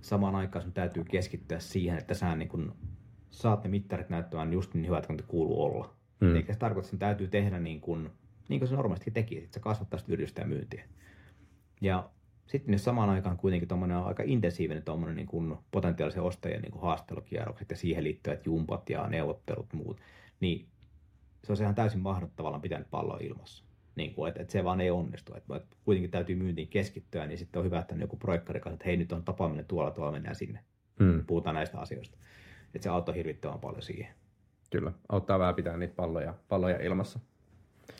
samaan aikaan sun täytyy keskittyä siihen, että sä niin kuin, saat ne mittarit näyttämään just niin hyvät, kun te kuuluu olla. Mm. Eli se tarkoittaa, että sen täytyy tehdä niin kuin, niin kuin se normaalistikin teki, että se kasvattaa sitä yritystä ja myyntiä. Ja sitten samaan aikaan kuitenkin tuommoinen on aika intensiivinen tuommoinen niin kuin potentiaalisen ostajien niin kuin haastelukierrokset ja siihen liittyvät jumpat ja neuvottelut ja muut, niin se on ihan täysin mahdoton tavallaan pitänyt palloa ilmassa. Niin kuin, että, että se vaan ei onnistu. Että, että kuitenkin täytyy myyntiin keskittyä, niin sitten on hyvä, että on joku projekkari kanssa, että hei nyt on tapaaminen tuolla, tuolla mennään sinne. Mm. Puhutaan näistä asioista. Että se auttoi hirvittävän paljon siihen. Kyllä, auttaa vähän pitää niitä palloja, palloja ilmassa.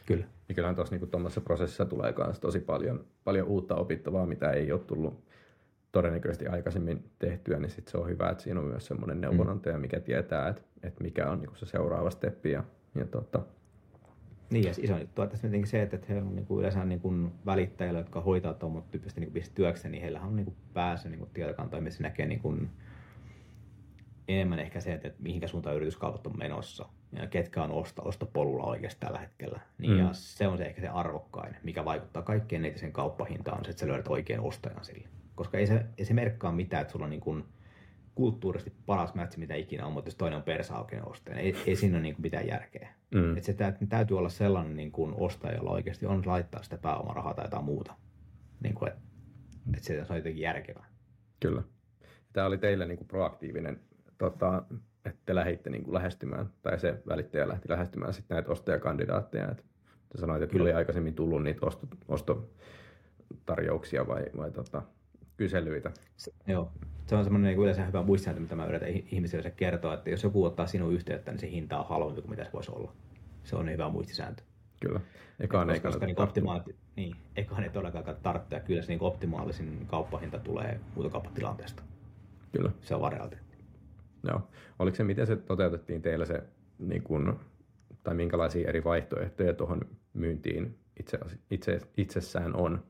Kyllä. Ja kyllähän tuossa niin prosessissa tulee myös tosi paljon, paljon uutta opittavaa, mitä ei ole tullut todennäköisesti aikaisemmin tehtyä, niin sitten se on hyvä, että siinä on myös semmoinen neuvonantaja, mikä tietää, että, että mikä on niin se seuraava steppi ja, ja tota, Niin, ja iso juttu on tässä se, että heillä on niinku yleensä niinku välittäjillä, jotka hoitaa tuon tyyppistä niinku työksi, niin heillä on niinku pääsy niinku tietokantoihin, missä näkee niinku enemmän ehkä se, että mihinkä suuntaan yrityskaupat on menossa ja ketkä on osto, ostopolulla oikeasti tällä hetkellä. Niin, mm. Ja se on se ehkä se arvokkain, mikä vaikuttaa kaikkeen netisen kauppahintaan, on se, että sä löydät oikean ostajan sille. Koska ei se, ei se merkkaa mitään, että sulla on niinku kulttuurisesti paras mätsi, mitä ikinä on, mutta jos toinen on persaukeinen ostaja, ei, ei siinä ole niin kuin mitään järkeä. Mm. Et se täytyy olla sellainen niin kuin ostaja, jolla oikeasti on laittaa sitä pääomarahaa tai jotain muuta. Niin kuin, että et se on jotenkin järkevää. Kyllä. Tämä oli teillä niin kuin proaktiivinen, tota, että te lähditte niin kuin lähestymään, tai se välittäjä lähti lähestymään sitten näitä ostajakandidaatteja. Et te sanoit, että kyllä oli aikaisemmin tullut niitä osto, ostotarjouksia vai, vai tota, kyselyitä. Se, joo. Se on semmoinen niin yleensä hyvä muistisääntö, mitä mä yritän ihmisille kertoa, että jos joku ottaa sinun yhteyttä, niin se hinta on halvempi kuin mitä se voisi olla. Se on hyvä muistisääntö. Kyllä. Ekaan ei kannata tarttua. Niin, ekaan ei todellakaan tarttua. Ja kyllä se niin optimaalisin kauppahinta tulee huutokauppatilanteesta. Kyllä. Se on varialiteetti. Joo. Oliko se, miten se toteutettiin teillä se, niin kun, tai minkälaisia eri vaihtoehtoja tuohon myyntiin itse, itse, itsessään on?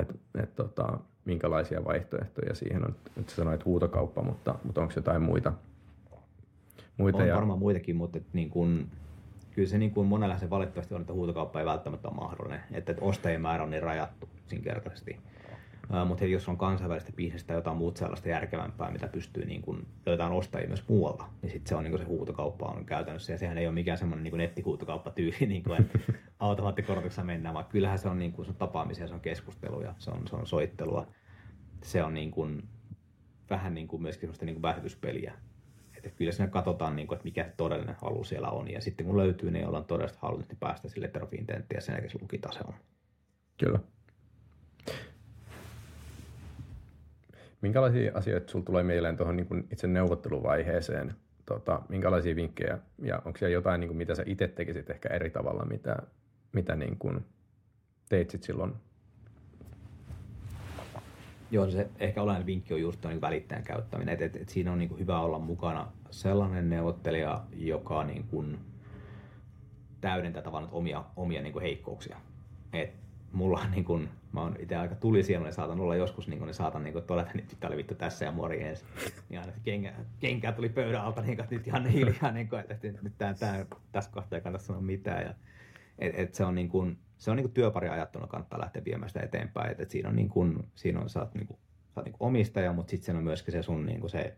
Että et, tota... minkälaisia vaihtoehtoja siihen on, nyt sä sanoit huutokauppa, mutta, mutta onko jotain muita? muita on ja... varmaan muitakin, mutta niin kun, kyllä se niin kun monella se valitettavasti on, että huutokauppa ei välttämättä ole mahdollinen, että, että ostajien määrä on niin rajattu sinkertaisesti. Äh, mutta jos on kansainvälistä bisnestä tai jotain muuta sellaista järkevämpää, mitä pystyy niin kun, löytään ostajia myös muualla, niin sitten se, niin se huutokauppa on käytännössä, ja sehän ei ole mikään semmoinen niin nettihuutokauppatyyli, niin kuin, että automaattikorotuksessa mennään, vaan kyllähän se on, niin kun, se on tapaamisia, se on keskusteluja, se on, se on soittelua, se on niin kun, vähän niin kuin myöskin semmoista niin vähdytyspeliä. Että kyllä siinä katsotaan, niin kun, että mikä todellinen halu siellä on, ja sitten kun löytyy ne, joilla on todellista halu, niin päästään sille letter of intent, ja sen jälkeen se lukitase on. Kyllä. Minkälaisia asioita sinulla tulee mieleen tuohon niin itse neuvotteluvaiheeseen? Tota, minkälaisia vinkkejä? Ja onko siellä jotain, niin kuin, mitä sä itse tekisit ehkä eri tavalla, mitä, mitä niin kuin teit sit silloin? Joo, se ehkä olennainen vinkki on just tuo niin välittäjän käyttäminen. Et, et, et siinä on niin kuin hyvä olla mukana sellainen neuvottelija, joka niin kuin täydentää tavallaan omia, omia niin kuin heikkouksia. Et, Mulla on niin kun, mä oon itse aika tulisielun ja saatan olla joskus niin kun ne saatan niin kun todeta, että nyt tää oli vittu tässä ja morjens. Niin aina kenkää, kenkää tuli pöydän alta, niin että nyt ihan hiljaa, niin kun, että nyt tää, tää, tässä kohtaa ei kannata sanoa mitään. Ja, et, et se on, niin kun, se on niin kun työpari ajattuna kannattaa lähteä viemään sitä eteenpäin. Et, et siinä on, niin kun, siinä on, sä oot, niin kun, sä oot niin kun omistaja, mutta sitten siinä on myöskin se sun niin kun se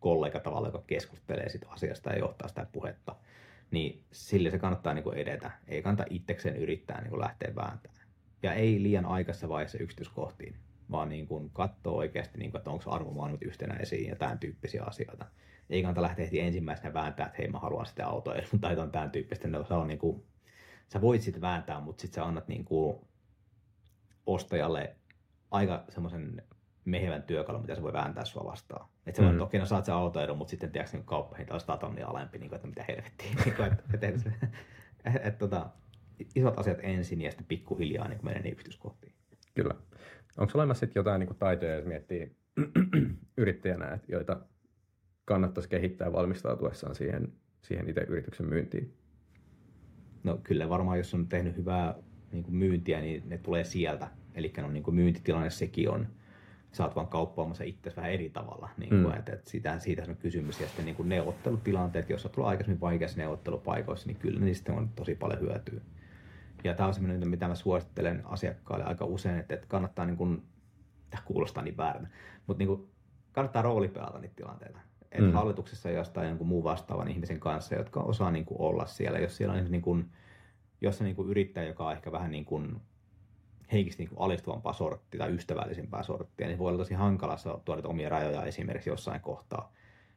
kollega tavalla, joka keskustelee sit asiasta ja johtaa sitä puhetta. Niin sillä se kannattaa niin kun edetä. Ei kannata itsekseen yrittää niin kun lähteä vääntämään. Ja ei liian aikaisessa vaiheessa yksityiskohtiin, vaan niin kuin katsoo oikeasti, niin kuin, että onko se arvomaailmat yhtenä esiin ja tämän tyyppisiä asioita. Ei kannata lähteä heti ensimmäisenä vääntämään, että hei, mä haluan sitä autoa ja tai jotain tämän tyyppistä. No, sä, on niin kuin, sä voit sitten vääntää, mutta sitten sä annat niin kuin ostajalle aika semmoisen mehevän työkalun, mitä se voi vääntää sua vastaan. Että sä mm. voit, okei, no saat sen autoedun, mutta sitten tiedätkö, että kauppahinta olisi tatonnia alempi, niin kuin, että mitä helvettiä. Että isot asiat ensin ja sitten pikkuhiljaa niin menee yksityiskohtiin. Kyllä. Onko olemassa sitten jotain niin kuin taitoja, jos miettii yrittäjänä, joita kannattaisi kehittää valmistautuessaan siihen, siihen itse yrityksen myyntiin? No kyllä varmaan, jos on tehnyt hyvää niin kuin myyntiä, niin ne tulee sieltä. Eli no, niin kuin myyntitilanne sekin on. Sä oot vaan kauppaamassa itseäsi vähän eri tavalla. Niin kuin, mm. et, et siitä, siitä on kysymys. Ja sitten niin kuin neuvottelutilanteet, jos olet tullut aikaisemmin vaikeassa neuvottelupaikoissa, niin kyllä niistä on tosi paljon hyötyä. Ja tämä on semmoinen, mitä mä suosittelen asiakkaalle aika usein, että kannattaa, niin kun, tämä kuulostaa niin vääränä, mutta niin kun, kannattaa roolipelata niitä tilanteita. Et mm. hallituksessa jostain jonkun muun vastaavan ihmisen kanssa, jotka osaa niin kun, olla siellä. Jos siellä on niin kun, jos on niin kun yrittäjä, joka on ehkä vähän niin kun, heikistä niin kun alistuvampaa sorttia tai ystävällisempää sorttia, niin voi olla tosi hankalassa tuoda omia rajoja esimerkiksi jossain kohtaa.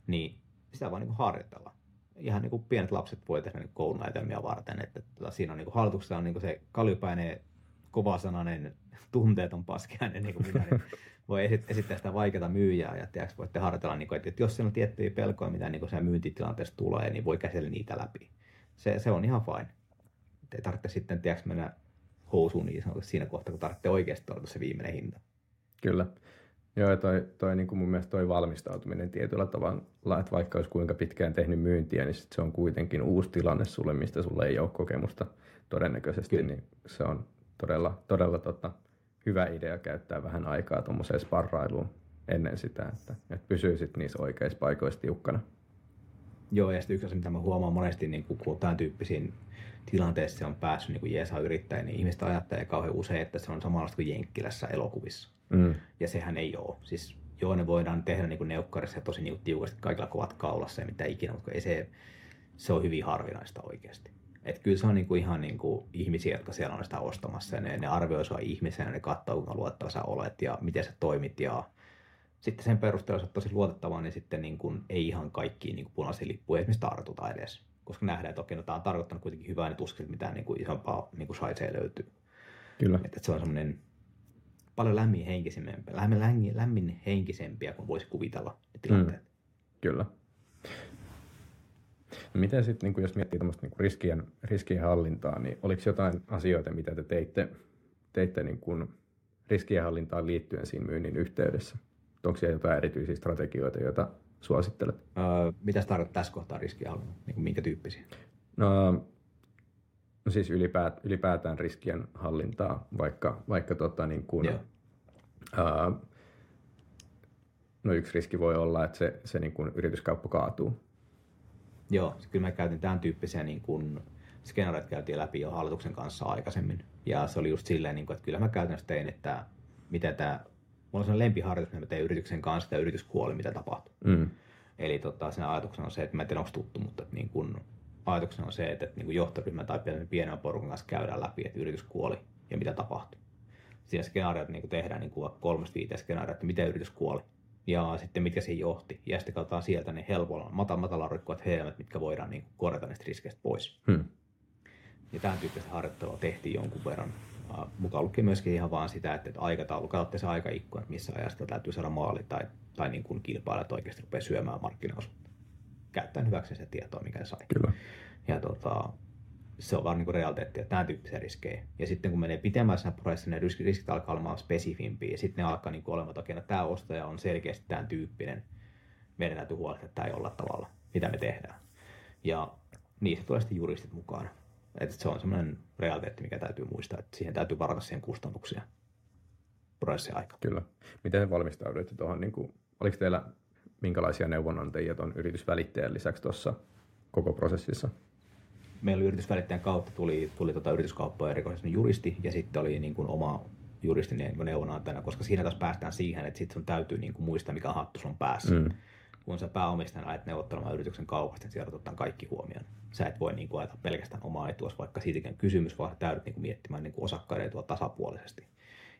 Niin sitä voi niin kun, harjoitella. Ihan niin kuin pienet lapset voi tehdä niin koulunäytelmiä varten, että tuota, siinä on niin kuin hallituksessa on niin kuin se kaljupäinen, kovasanainen, tunteeton paskiainen, niin kuin minä, niin voi esittää sitä vaikeata myyjää ja tiedätkö, voitte harjoitella, niin kuin, että jos siellä on tiettyjä pelkoja, mitä niin kuin se myyntitilanteessa tulee, niin voi käsitellä niitä läpi. Se, se on ihan fine. Te ei tarvitse sitten tiedätkö, mennä housuun niin sanotusti siinä kohtaa, kun tarvitsee oikeasti olla se viimeinen hinta. Kyllä. Joo, ja toi, toi, niin kuin mun mielestä toi valmistautuminen tietyllä tavalla, että vaikka olisi kuinka pitkään tehnyt myyntiä, niin sit se on kuitenkin uusi tilanne sulle, mistä sulle ei ole kokemusta todennäköisesti, Kyllä. niin se on todella, todella tota, hyvä idea käyttää vähän aikaa tuommoiseen sparrailuun ennen sitä, että, että pysyy sitten niissä oikeissa paikoissa tiukkana. Joo, ja sitten yksi asia, mitä mä huomaan monesti, niin kun on tämän tyyppisiin tilanteissa on päässyt niin jeesaa yrittäjä, niin ihmiset ajattelee kauhean usein, että se on samanlaista kuin Jenkkilässä elokuvissa. Mm. Ja sehän ei ole. Siis joo, ne voidaan tehdä niin neukkarissa tosi niin tiukasti, kaikilla kovat kaulassa ja mitä ikinä, mutta ei se, se on hyvin harvinaista oikeasti. Että kyllä se on niinku ihan niinku ihmisiä, jotka siellä on sitä ostamassa ja ne, ne arvioi sua ihmisenä, ne katsoo, kuinka luotettava sä olet ja miten sä toimit. Ja sitten sen perusteella, jos olet tosi luotettava, niin sitten niin kuin ei ihan kaikkiin niin punaisiin lippuihin esimerkiksi tartuta edes. Koska nähdään, että okei, no, tämä on tarkoittanut kuitenkin hyvää, niin tuskin mitään niin kuin isompaa niin saitsee löytyy. Kyllä. Että se on semmoinen paljon lämminhenkisempiä, lämmin, lämminhenkisempiä kuin voisi kuvitella ne tilanteet. Mm. Kyllä. No miten sitten, niin jos miettii tämmöistä niin riskien, riskien hallintaa, niin oliko jotain asioita, mitä te teitte, teitte niin kuin riskien hallintaan liittyen siinä myynnin yhteydessä? Onko siellä jotain erityisiä strategioita, joita suosittelet? Öö, mitä tarkoittaa tässä kohtaa riskienhallinta? Niin minkä tyyppisiä? No, no siis ylipäät, ylipäätään riskien hallintaa, vaikka, vaikka tota niin kuin, öö, no yksi riski voi olla, että se, se niin kuin yrityskauppa kaatuu. Joo, kyllä mä käytin tämän tyyppisiä niin kuin skenaareita käytiin läpi jo hallituksen kanssa aikaisemmin. Ja se oli just silleen, niin kuin, että kyllä mä käytännössä tein, että mitä tämä... Mulla on sellainen lempiharjoitus, mitä mä teen yrityksen kanssa tai yritys kuoli, mitä tapahtuu. Mm. Eli tota, sen ajatuksena on se, että mä en tiedä onko tuttu, mutta että niin kun, ajatuksena on se, että, että niin johtoryhmä tai pienen porukan kanssa käydään läpi, että yritys kuoli ja mitä tapahtuu. Siinä skenaariot niin tehdään niin kolmesta viiteen skenaariot, että miten yritys kuoli ja sitten mitkä siihen johti. Ja sitten katsotaan sieltä ne helpolla matalan rikkoat helmet, mitkä voidaan niin korjata niistä riskeistä pois. Mm. Ja tämän tyyppistä harjoittelua tehtiin jonkun verran. Mukaan lukee myöskin ihan vaan sitä, että aikataulu, katsotte se aikaikkuna, missä ajasta täytyy saada maali tai, tai niin kuin kilpailijat oikeasti rupeaa syömään markkinaosuutta. Käyttäen hyväksi sitä tietoa, mikä sai. Kyllä. Ja tota, se on vaan niin kuin realiteetti, että tämän tyyppisiä riskejä. Ja sitten kun menee pitemmässä prosessissa, ne riskit alkaa olemaan spesifimpiä ja sitten ne alkaa niin kuin olemaan, että tämä ostaja on selkeästi tämän tyyppinen. Meidän täytyy huolehtia, että tämä ei olla tavalla, mitä me tehdään. Ja niistä tulee sitten juristit mukaan. Että se on semmoinen realiteetti, mikä täytyy muistaa, että siihen täytyy varata siihen kustannuksia prosessin aikana. Kyllä. Miten te valmistauduitte tuohon? Niin kuin, oliko teillä minkälaisia neuvonantajia tuon yritysvälittäjän lisäksi tuossa koko prosessissa? Meillä yritysvälittäjän kautta tuli, tuli tota yrityskauppojen erikoisen juristi ja sitten oli niin kuin oma juristi neuvonantajana, koska siinä taas päästään siihen, että sitten sun täytyy niin kuin muistaa, mikä hattu sun päässä. Mm. Kun sä pääomistajana ajat neuvottelemaan yrityksen kaupasta, niin sieltä otetaan kaikki huomioon. Sä et voi niin kuin, ajata pelkästään omaa etuasi, vaikka siitäkin kysymys, vaan täytyy niin kuin, miettimään niin kuin osakkaiden etua tasapuolisesti.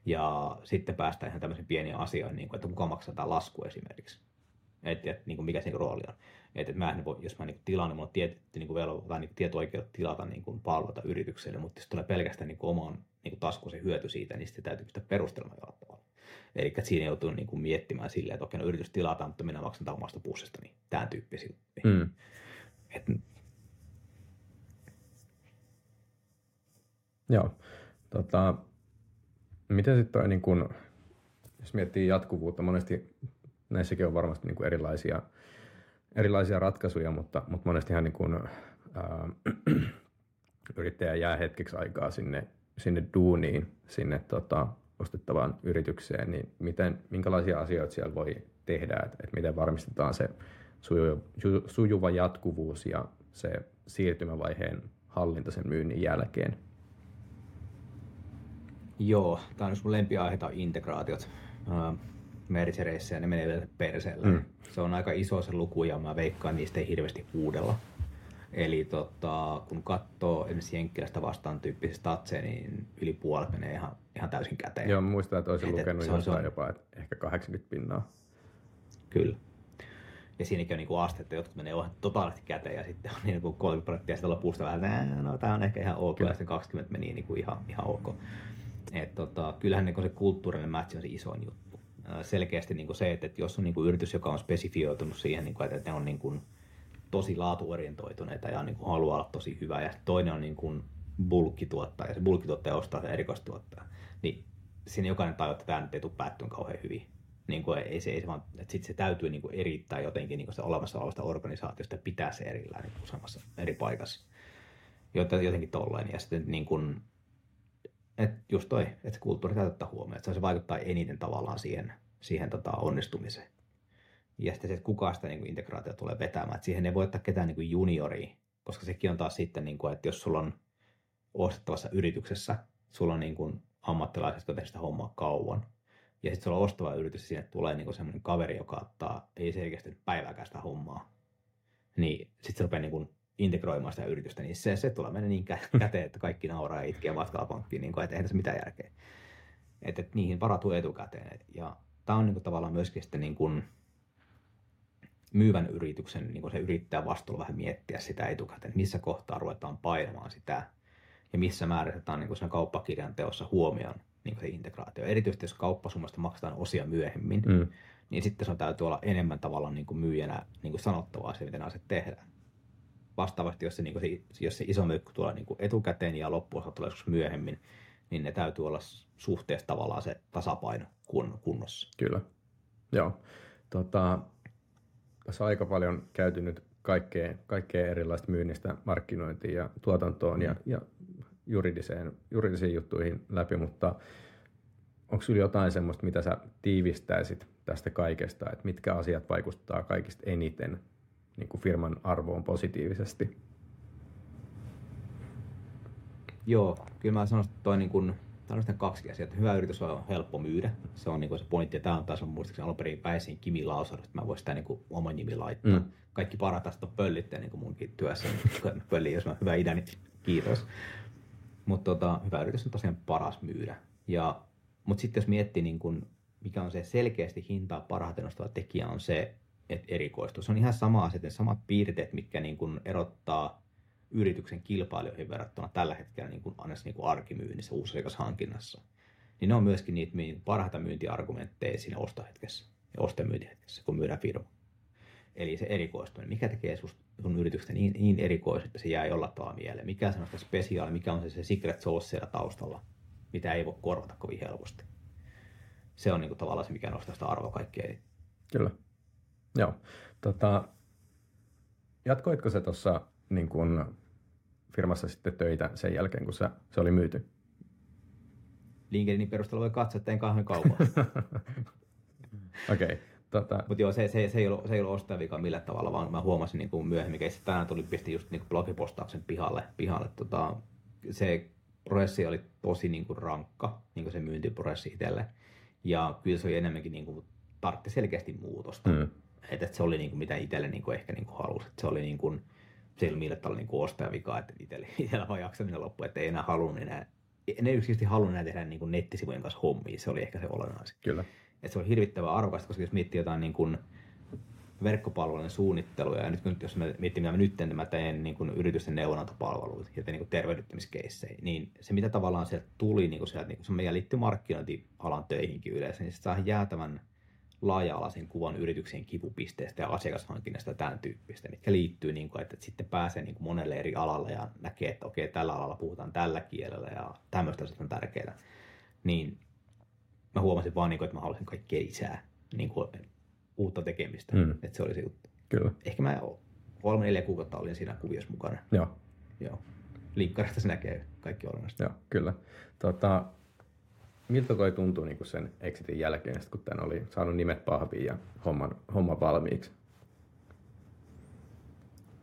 Ja sitten päästään ihan tämmöisiin pieniin asioihin, niin kuin, että kuka maksaa tämä lasku esimerkiksi. Et, et, niin kuin, mikä se niin rooli on. Et, et mä en voi, jos mä niin kuin, tilaan, niin mulla on tiet, niin kuin, velvoittaa, niin tietoikeudet tilata niin kuin, palveluita yritykselle, mutta jos tulee pelkästään niin kuin, omaan niin taskuun se hyöty siitä, niin sitä täytyy pistää perustelemaan jollain tavalla. Eli siinä joutuu niin kuin miettimään silleen, että okei, no yritys tilataan, mutta minä maksan tämän omasta pussista, niin tämän tyyppisiä. Mm. Et... Joo. Tota, miten sitten toi, niin kun, jos miettii jatkuvuutta, monesti näissäkin on varmasti niin kun erilaisia, erilaisia ratkaisuja, mutta, mutta monestihan niin kun, ää, yrittäjä jää hetkeksi aikaa sinne, sinne duuniin, sinne tota, ostettavaan yritykseen, niin miten, minkälaisia asioita siellä voi tehdä, että, että miten varmistetaan se sujuva, sujuva jatkuvuus ja se siirtymävaiheen hallinta sen myynnin jälkeen? Joo, tämä on yksi mun lempiaiheita on integraatiot. Mergereissä ja ne menee vielä perseellä. Mm. Se on aika iso se luku ja mä veikkaan niistä ei hirveästi huudella. Eli tota, kun katsoo esimerkiksi Jenkkilästä vastaan tyyppisiä statseja, niin yli puolet menee ihan, ihan täysin käteen. Joo, muistan, että olisin et, lukenut et, jostain on... jopa, että ehkä kahdeksankymmentä pinnaa. Kyllä. Ja siinäkin on niinku aste, että jotkut menee totaalisesti käteen ja sitten on niin kuin kolmekymmentä prosenttia ja sitten lopusta vähän, että no tää on ehkä ihan ok Kyllä. ja sitten kaksikymmentä meni niin kuin ihan, ihan ok. Et, tota, kyllähän niin se kulttuurinen match on se isoin juttu. Selkeästi niin kuin se, että jos on niin kuin yritys, joka on spesifioitunut siihen, niin kuin, että ne on niin kuin, tosi laatuorientoituneita ja niin kuin haluaa olla tosi hyvä. Ja toinen on niin kuin bulkkituottaja, ja se bulkkituottaja ostaa sen erikoistuottaja. Niin siinä jokainen tajuaa, tämä nyt ei tule päättyyn kauhean hyvin. Niin kuin ei se, ei se vaan, että sitten se täytyy niin kuin erittää jotenkin niin kuin sitä olemassa olevasta organisaatiosta ja pitää se erillään niin kuin samassa eri paikassa. jotenkin tolleen. Ja sitten niin kuin, että just toi, että kulttuuri täytyy ottaa huomioon, että se vaikuttaa eniten tavallaan siihen, siihen tota onnistumiseen. Ja sitten se, että kukaan sitä niin kuin integraatio tulee vetämään, että siihen ei voi ottaa ketään niin kuin junioria, koska sekin on taas sitten, niin kuin, että jos sulla on ostettavassa yrityksessä, sulla on niin kuin ammattilaisesta tehnyt sitä hommaa kauan, ja sitten sulla on ostava yritys, ja sinne tulee niin kuin semmoinen kaveri, joka ottaa, ei selkeästi päivääkään sitä hommaa, niin sitten se rupeaa niin kuin integroimaan sitä yritystä, niin se, se tulee mennä niin käteen, että kaikki nauraa ja itkee matkalla pankkiin, niin kuin, että eihän tässä mitään järkeä. Että et niihin varautuu etukäteen. Ja tämä on niin kuin tavallaan myöskin sitten niin kuin myyvän yrityksen, niin kuin se yrittää vastuulla vähän miettiä sitä etukäteen, missä kohtaa ruvetaan painamaan sitä ja missä määritetään niin kuin siinä kauppakirjan teossa huomioon niin kuin se integraatio. Erityisesti jos kauppasummasta maksetaan osia myöhemmin, mm. niin sitten se täytyy olla enemmän tavallaan niin kuin myyjänä niin kuin sanottavaa se, miten asiat tehdään. Vastaavasti, jos se, niin kuin, jos se iso myykky tulee niin kuin etukäteen ja loppuosa tulee joskus myöhemmin, niin ne täytyy olla suhteessa tavallaan se tasapaino kun, kunnossa. Kyllä. Joo. Tota, tässä on aika paljon käyty nyt kaikkea, kaikkea erilaista myynnistä markkinointiin ja tuotantoon mm. ja, ja juridiseen, juridisiin juttuihin läpi, mutta onko sinulla jotain semmoista, mitä sä tiivistäisit tästä kaikesta, että mitkä asiat vaikuttaa kaikista eniten niin kuin firman arvoon positiivisesti? Joo, kyllä mä sanoisin, että toi niin kuin, on kaksi asiaa. Hyvä yritys on helppo myydä. Se on niin kuin se pointti, ja tämä on taas muistaakseni alun perin Päisin Kimi Lausanen, että mä voin sitä niin kuin oman nimi laittaa. Mm. Kaikki parat tästä on pöllittäjä niin kuin munkin työssä. Pölli, jos mä hyvä idä, niin kiitos. Mutta tota, hyvä yritys on tosiaan paras myydä. Ja, mutta sitten jos miettii, niin kuin, mikä on se selkeästi hintaa parhaiten nostava tekijä, on se, että erikoistuu. Se on ihan sama asia, että samat piirteet, mitkä niin kuin erottaa yrityksen kilpailijoihin verrattuna tällä hetkellä niin kuin niin kuin arkimyynnissä, uusasiakashankinnassa, niin ne on myöskin niitä parhaita myyntiargumentteja siinä ostohetkessä ja ostomyyntihetkessä, kun myydään firma. Eli se erikoistuminen, mikä tekee sun yrityksestä niin, niin erikoiset, että se jää jollain tavalla mieleen, mikä on sitä spesiaalia, mikä on se, se secret sauce siellä taustalla, mitä ei voi korvata kovin helposti. Se on niin kuin tavallaan se, mikä nostaa sitä arvoa kaikkein. Kyllä. Joo. Tota, jatkoitko sä tuossa niin kun firmassa sitten töitä sen jälkeen, kun sä, se oli myyty? LinkedInin perusteella voi katsoa, että en kahden kaupan. Okei. Okay. Tota. Mutta joo, se, se, se ei ollut, ollut ostajan vika millään tavalla, vaan mä huomasin niin kun myöhemmin, että tänään tuli pisti just niin kun blogipostauksen pihalle. pihalle. Tota, se prosessi oli tosi niin kun rankka, niin kun se myyntiprosessi itselle. Ja kyllä se oli enemmänkin niin kun tartti selkeästi muutosta. Mm. Että et se oli niinku, mitä itselle niinku, ehkä niinku, halusi. Et se oli niin kuin, se ei ollut millä tavalla niinku, ostajavika, että itsellä vaan jaksaminen loppui, että ei enää halunnut enää, ne yksinkertaisesti halunnut enää tehdä niinku, nettisivujen kanssa hommia, se oli ehkä se olennaisin. Kyllä. Että se oli hirvittävän arvokasta, koska jos miettii jotain niin kuin verkkopalvelujen suunnitteluja, ja nyt kun jos miettii, mitä mä nyt mä teen niin kuin yritysten neuvonantopalveluita ja teen niin tervehdyttämiskeissejä, niin se mitä tavallaan sieltä tuli, niin kuin sieltä, niin kuin se meidän liittyy markkinointialan töihinkin yleensä, niin se saa jäätävän laaja-alaisen kuvan yrityksen kipupisteestä ja asiakashankinnasta ja tämän tyyppistä, mitkä liittyy, niin kuin, että sitten pääsee niin kuin monelle eri alalle ja näkee, että okei, tällä alalla puhutaan tällä kielellä ja tämmöistä on tärkeää. Niin mä huomasin vaan, niin kuin, että mä haluaisin kaikkea lisää niin kuin uutta tekemistä, mm. että se oli se juttu. Kyllä. Ehkä mä kolme neljä kuukautta olin siinä kuviossa mukana. Joo. Joo. Linkkarista se näkee kaikki olennaista. Joo, kyllä. Tota, miltä toi tuntui niin sen exitin jälkeen, kun tän oli saanut nimet pahviin ja homman, homman valmiiksi?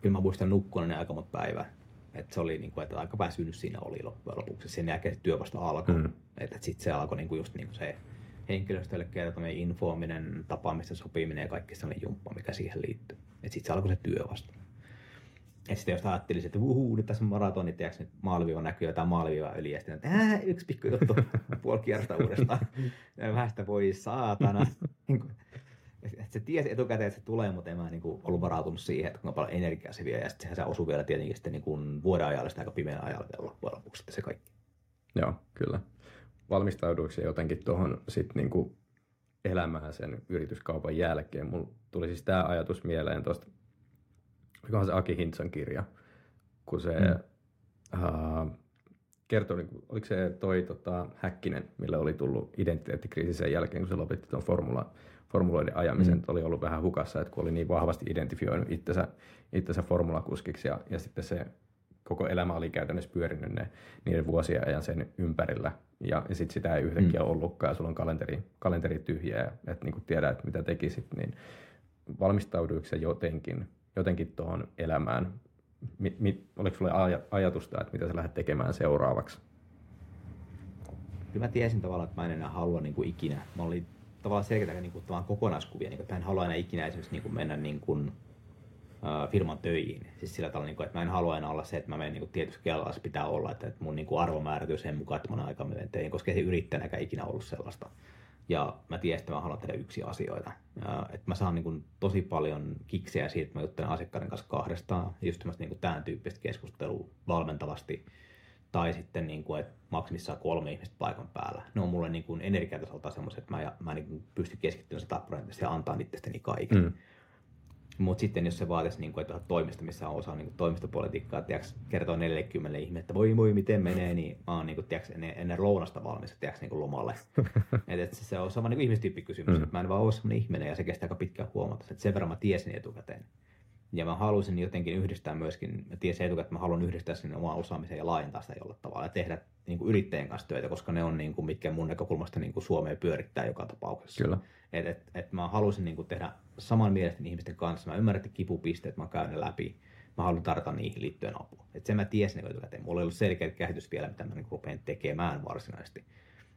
Kyllä mä muistan nukkunut ne aika monta päivää. Et se oli niin kuin, että aika väsynyt siinä oli loppujen lopuksi. Sen jälkeen se työ vasta alkoi. Mm. Että sitten se alkoi niin kuin just niin kuin se henkilöstölle kertominen, infoaminen, tapaamisten sopiminen ja kaikki sellainen jumppa, mikä siihen liittyy. Että sitten se alkoi se työ vasta. Et sitten jos ajattelisi, että vuhuu, nyt tässä on maratoni, tiedätkö nyt maaliviiva näkyy jotain maaliviivaa yli, ja sitten että ää, yksi pikku juttu, puoli kierrosta uudestaan. Vähän sitä voi saatana. Et se tiesi etukäteen, että se tulee, mutta en mä niin kuin ollut varautunut siihen, että kuinka paljon energiaa se vie, ja sitten se osui vielä tietenkin sitten niin kuin vuoden ajalle, sitä aika pimeän ajalle vielä loppujen lopuksi se kaikki. Joo, kyllä. Valmistauduiko se jotenkin tuohon sitten niin kuin elämään sen yrityskaupan jälkeen? Mulla tuli siis tämä ajatus mieleen tuosta, olikohan se Aki Hintsan kirja, kun se mm. uh, kertoi, oliko se toi tota, Häkkinen, millä oli tullut identiteettikriisi sen jälkeen, kun se lopetti tuon formula, formuloiden ajamisen, mm. oli ollut vähän hukassa, että kun oli niin vahvasti identifioinut itsensä, itsensä formulakuskiksi, ja, ja sitten se koko elämä oli käytännössä pyörinyt ne, niiden vuosien ajan sen ympärillä. Ja, ja sitten sitä ei yhtäkkiä mm. ollutkaan, ja sulla on kalenteri, kalenteri tyhjää, että niin kun tiedät, mitä tekisit, niin valmistauduiko se jotenkin, jotenkin tuohon elämään? Mi, mi, oliko sulle aj, ajatusta, että mitä sä lähdet tekemään seuraavaksi? Kyllä mä tiesin tavallaan, että mä en enää halua niin kuin ikinä. Mä olin tavallaan selkeätä niin kuin, tavallaan kokonaiskuvia, niin kuin, että mä en halua enää ikinä esimerkiksi niin kuin mennä niin kuin firman töihin. Siis sillä tavalla, että mä en halua aina olla se, että mä menen niin tietysti kellas pitää olla, että mun arvo määrätyy sen mukaan, että mä oon aikaa menen töihin, koska ei se yrittäjänäkään ikinä ollut sellaista. Ja mä tiesin, että mä haluan tehdä yksin asioita. Että mä saan niin kuin tosi paljon kiksejä siitä, että mä juttelen asiakkaiden kanssa kahdestaan, just niin tämän tyyppistä keskustelua valmentavasti. Tai sitten, niin kuin, että maksimissaan kolme ihmistä paikan päällä. Ne on mulle niin kuin energiatasoltaan sellaiset, että mä, mä niin kuin pystyn keskittymään sata prosenttia ja antaa itsestäni kaiken. Mm. Mutta sitten jos se vaatisi, niin kuin, että toimista, missä on osa niin kuin toimistopolitiikkaa, tiiäks, kertoo neljäkymmentä ihmistä, että voi voi miten menee, niin mä oon niin kuin, tiiäks, ennen, ennen lounasta valmis tiiäks, niin kuin lomalle. et, et se on sama niin ihmistyyppikysymys, mm. että mä en vaan ole sellainen ihminen ja se kestää aika pitkään huomata. Et sen verran mä tiesin etukäteen. Ja mä halusin jotenkin yhdistää myöskin, mä tiesin etukäteen, että mä haluan yhdistää sinne omaa osaamiseen ja laajentaa sitä jollain tavalla ja tehdä niin kuin yrittäjien kanssa töitä, koska ne on niin kuin, mitkä mun näkökulmasta niin kuin Suomea pyörittää joka tapauksessa. Kyllä. Et, et, et mä halusin niin kuin tehdä saman mielestäni ihmisten kanssa, mä ymmärrän, että kipupisteet, mä käyn ne läpi, mä haluan tarjota niihin liittyen apua. Et sen mä tiesin etukäteen, mulla ei ollut selkeä käsitys vielä, mitä mä niin kuin rupean tekemään varsinaisesti.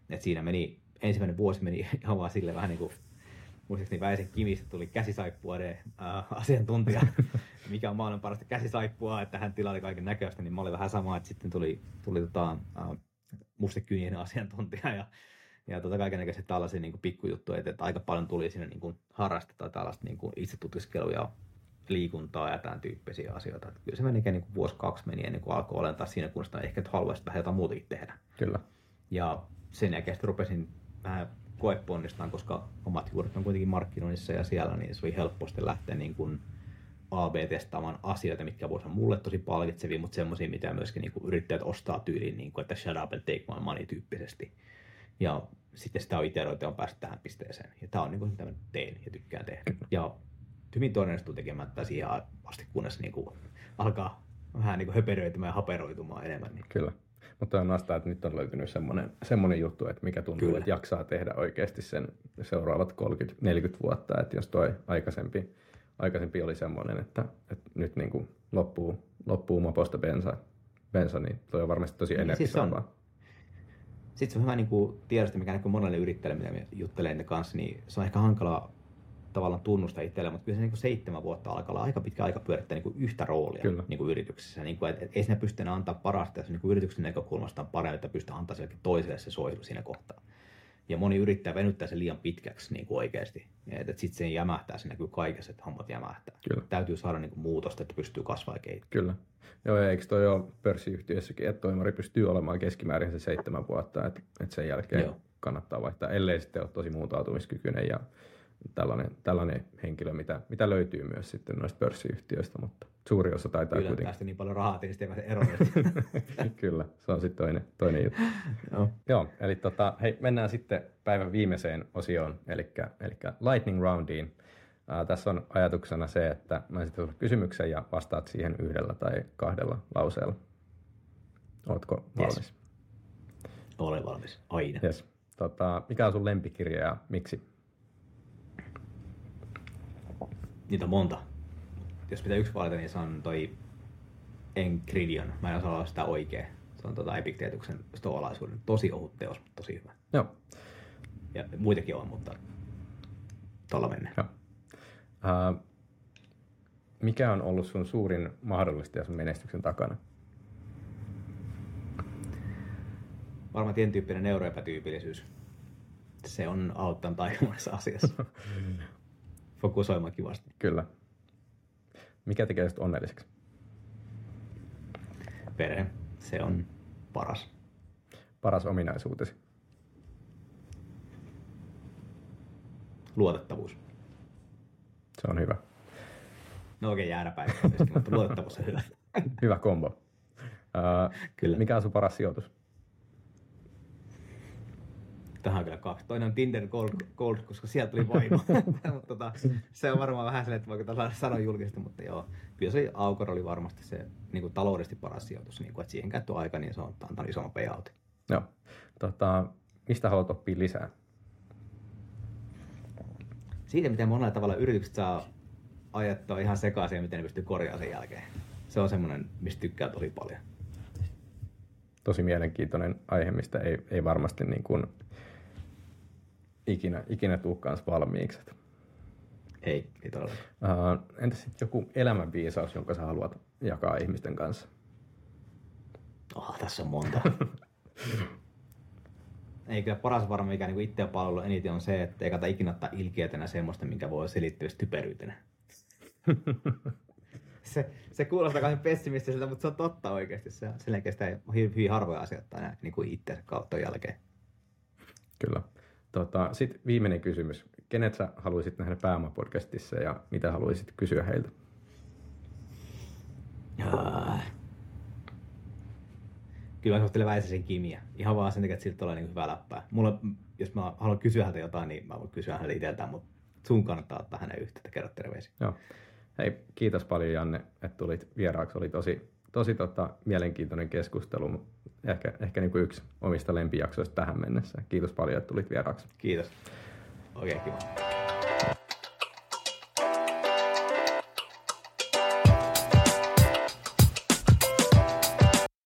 Et siinä meni, ensimmäinen vuosi meni ihan vaan silleen vähän niin kuin, muistaakseni Väisen Kimistä tuli käsisaippuaiden äh, asiantuntija, mikä on maailman parasta käsisaippua, että hän tilaili kaiken näköistä, niin mä olin vähän sama, että sitten tuli, tuli tota, äh, mustekyynien asiantuntija ja, ja tota kaiken näköisiä tällaisia niin kuin pikkujuttuja, että, että aika paljon tuli siinä niin kuin harrastetta, tällaista niin kuin itsetutkiskelua ja liikuntaa ja tämän tyyppisiä asioita. Että kyllä se meni niin kuin vuosi kaksi meni ennen kuin alkoi olentaa siinä kunnossa, ehkä että haluaisit vähän jotain muutakin tehdä. Kyllä. Ja sen jälkeen sitten rupesin vähän koeponnistaan, koska omat juuret on kuitenkin markkinoinnissa ja siellä, niin se oli helppo sitten lähteä niin kuin A B-testaamaan asioita, mitkä voisivat mulle tosi palkitsevia, mutta semmoisia, mitä myöskin niin kuin yrittäjät ostaa tyyliin, niin kuin, että shut up and take my money -tyyppisesti. Ja sitten sitä on iteroitu ja on päässyt tähän pisteeseen. Ja tämä on niin kuin mitä mä tein ja tykkään tehdä. Ja hyvin todennäköisesti tekemään tätä siihen asti, kunnes niin kuin alkaa vähän niin kuin höperöitymään ja haperoitumaan enemmän. Niin. Kyllä. Mutta on nastaa, että nyt on löytynyt semmoinen, semmoinen juttu, että mikä tuntuu, Kyllä. että jaksaa tehdä oikeasti sen seuraavat kolmekymmentä neljäkymmentä vuotta. Että jos toi aikaisempi, aikaisempi oli semmoinen, että, että nyt niin kuin loppuu, loppuu maposta bensa, bensa, niin toi on varmasti tosi energisempaa. Siis sitten se on hyvä niin tiedosta, mikä näkyy monelle yrittäjälle, mitä juttelee ne kanssa, niin se on ehkä hankalaa tavallaan tunnusta itselle, mutta kyllä se niin kuin seitsemän vuotta alkaa olla aika pitkä aika pyörittää niin kuin yhtä roolia niin kuin yrityksessä. Niin kuin, et, et ei siinä pysty enää antaa parasta, jos niin kuin yrityksen näkökulmasta on parempi, että pystyy antaa toiselle se soihdu siinä kohtaa. Ja moni yrittää venyttää sen liian pitkäksi niin kuin oikeasti. Sitten se jämähtää, se näkyy kaikessa, että hommat jämähtää. Kyllä. Täytyy saada niin kuin muutosta, että pystyy kasvaa ja kehittää. Kyllä. Joo, ja eikö toi ole pörssiyhtiössäkin, että toimari pystyy olemaan keskimäärin se seitsemän vuotta, että, että sen jälkeen Joo. kannattaa vaihtaa, ellei sitten ole tosi muuntautumiskykyinen ja Tällainen, tällainen henkilö, mitä, mitä löytyy myös sitten noista pörssiyhtiöistä, mutta suuri osa taitaa Kyllä, kuitenkin. Kyllä, tästä niin paljon rahaa, ettei sitten pääse eroon. Kyllä, se on sitten toinen, toinen juttu. No. Joo, eli tota, hei, mennään sitten päivän viimeiseen osioon, eli, eli lightning roundiin. Äh, tässä on ajatuksena se, että mä esitän sulle kysymyksen ja vastaat siihen yhdellä tai kahdella lauseella. Ootko valmis? Yes. Olen valmis, aina. Yes. Tota, mikä on sun lempikirja ja miksi? Niitä on monta. Jos pitää yksi valita, niin se on toi Enkridion. Mä en osaa sitä oikein. Se on tota Epiktetoksen stoalaisuuden. Tosi ohut teos, mutta tosi hyvä. Joo. Ja muitakin on, mutta tuolla mennään. Joo. Äh, mikä on ollut sun suurin mahdollistaja sun menestyksen takana? Varmaan tien tyyppinen neuroepätyypillisyys. Se on auttanut aika monessa asiassa. Fokusoimaan kivasti. Kyllä. Mikä tekee just onnelliseksi? Perhe. Se on paras. Paras ominaisuutesi? Luotettavuus. Se on hyvä. No oikein jääräpäin, mutta luotettavuus on hyvä. Hyvä kombo. Äh, Kyllä. Mikä on sun paras sijoitus? Tähän on kyllä kaksi. Toinen on Tinder Gold, Gold koska sieltä tuli vaimo. tota, se on varmaan vähän sellainen, että voiko tällä sanoa julkisesti, mutta joo. Kyllä se Aukor oli varmasti se niin kuin taloudellisesti paras sijoitus, niin kuin, että siihen käyttö aika, niin se on antanut isomman payoutin. Joo. Tota, mistä haluat oppia lisää? Siitä, miten monella tavalla yritykset saa ajattua ihan sekaisin ja miten ne pystyy korjaamaan sen jälkeen. Se on semmoinen, mistä tykkää tosi paljon. Tosi mielenkiintoinen aihe, mistä ei, ei varmasti niin kuin ikinä, ikinä tulekaan valmiiksi. Ei, ei todellakaan. Uh, entäs sitten joku elämänviisaus, jonka sä haluat jakaa ihmisten kanssa? Oh, tässä on monta. Ei kyllä paras varmaan, mikä niin itseä palvelu eniten on se, että ei kannata ikinä ottaa ilkeätänä semmoista, minkä voi selittyä typeryytenä. Se, se kuulostaa kauhean pessimistiseltä, mutta se on totta oikeasti. Se on selkeä sitä hyvin harvoja asioita aina niin itse kautta jälkeen. Kyllä. Tota, sitten viimeinen kysymys. Kenet sä haluaisit nähdä Päämä-podcastissa ja mitä haluaisit kysyä heiltä? Ah. Kyllä mä suosittelen Väisäsen Kimiä. Ihan vaan sen takia, että siltä tulee niin hyvää läppää. Mulla, jos mä haluan kysyä häntä jotain, niin mä voin kysyä häntä itseltään, mutta sun kannattaa ottaa hänen yhteyttä. Kerro terveisiä. Joo. Hei, kiitos paljon Janne, että tulit vieraaksi. Oli tosi, tosi tota, mielenkiintoinen keskustelu. Ehkä, ehkä niin kuin yksi omista lempijaksoista tähän mennessä. Kiitos paljon, että tulit vieraaksi. Kiitos. Okei, kiva.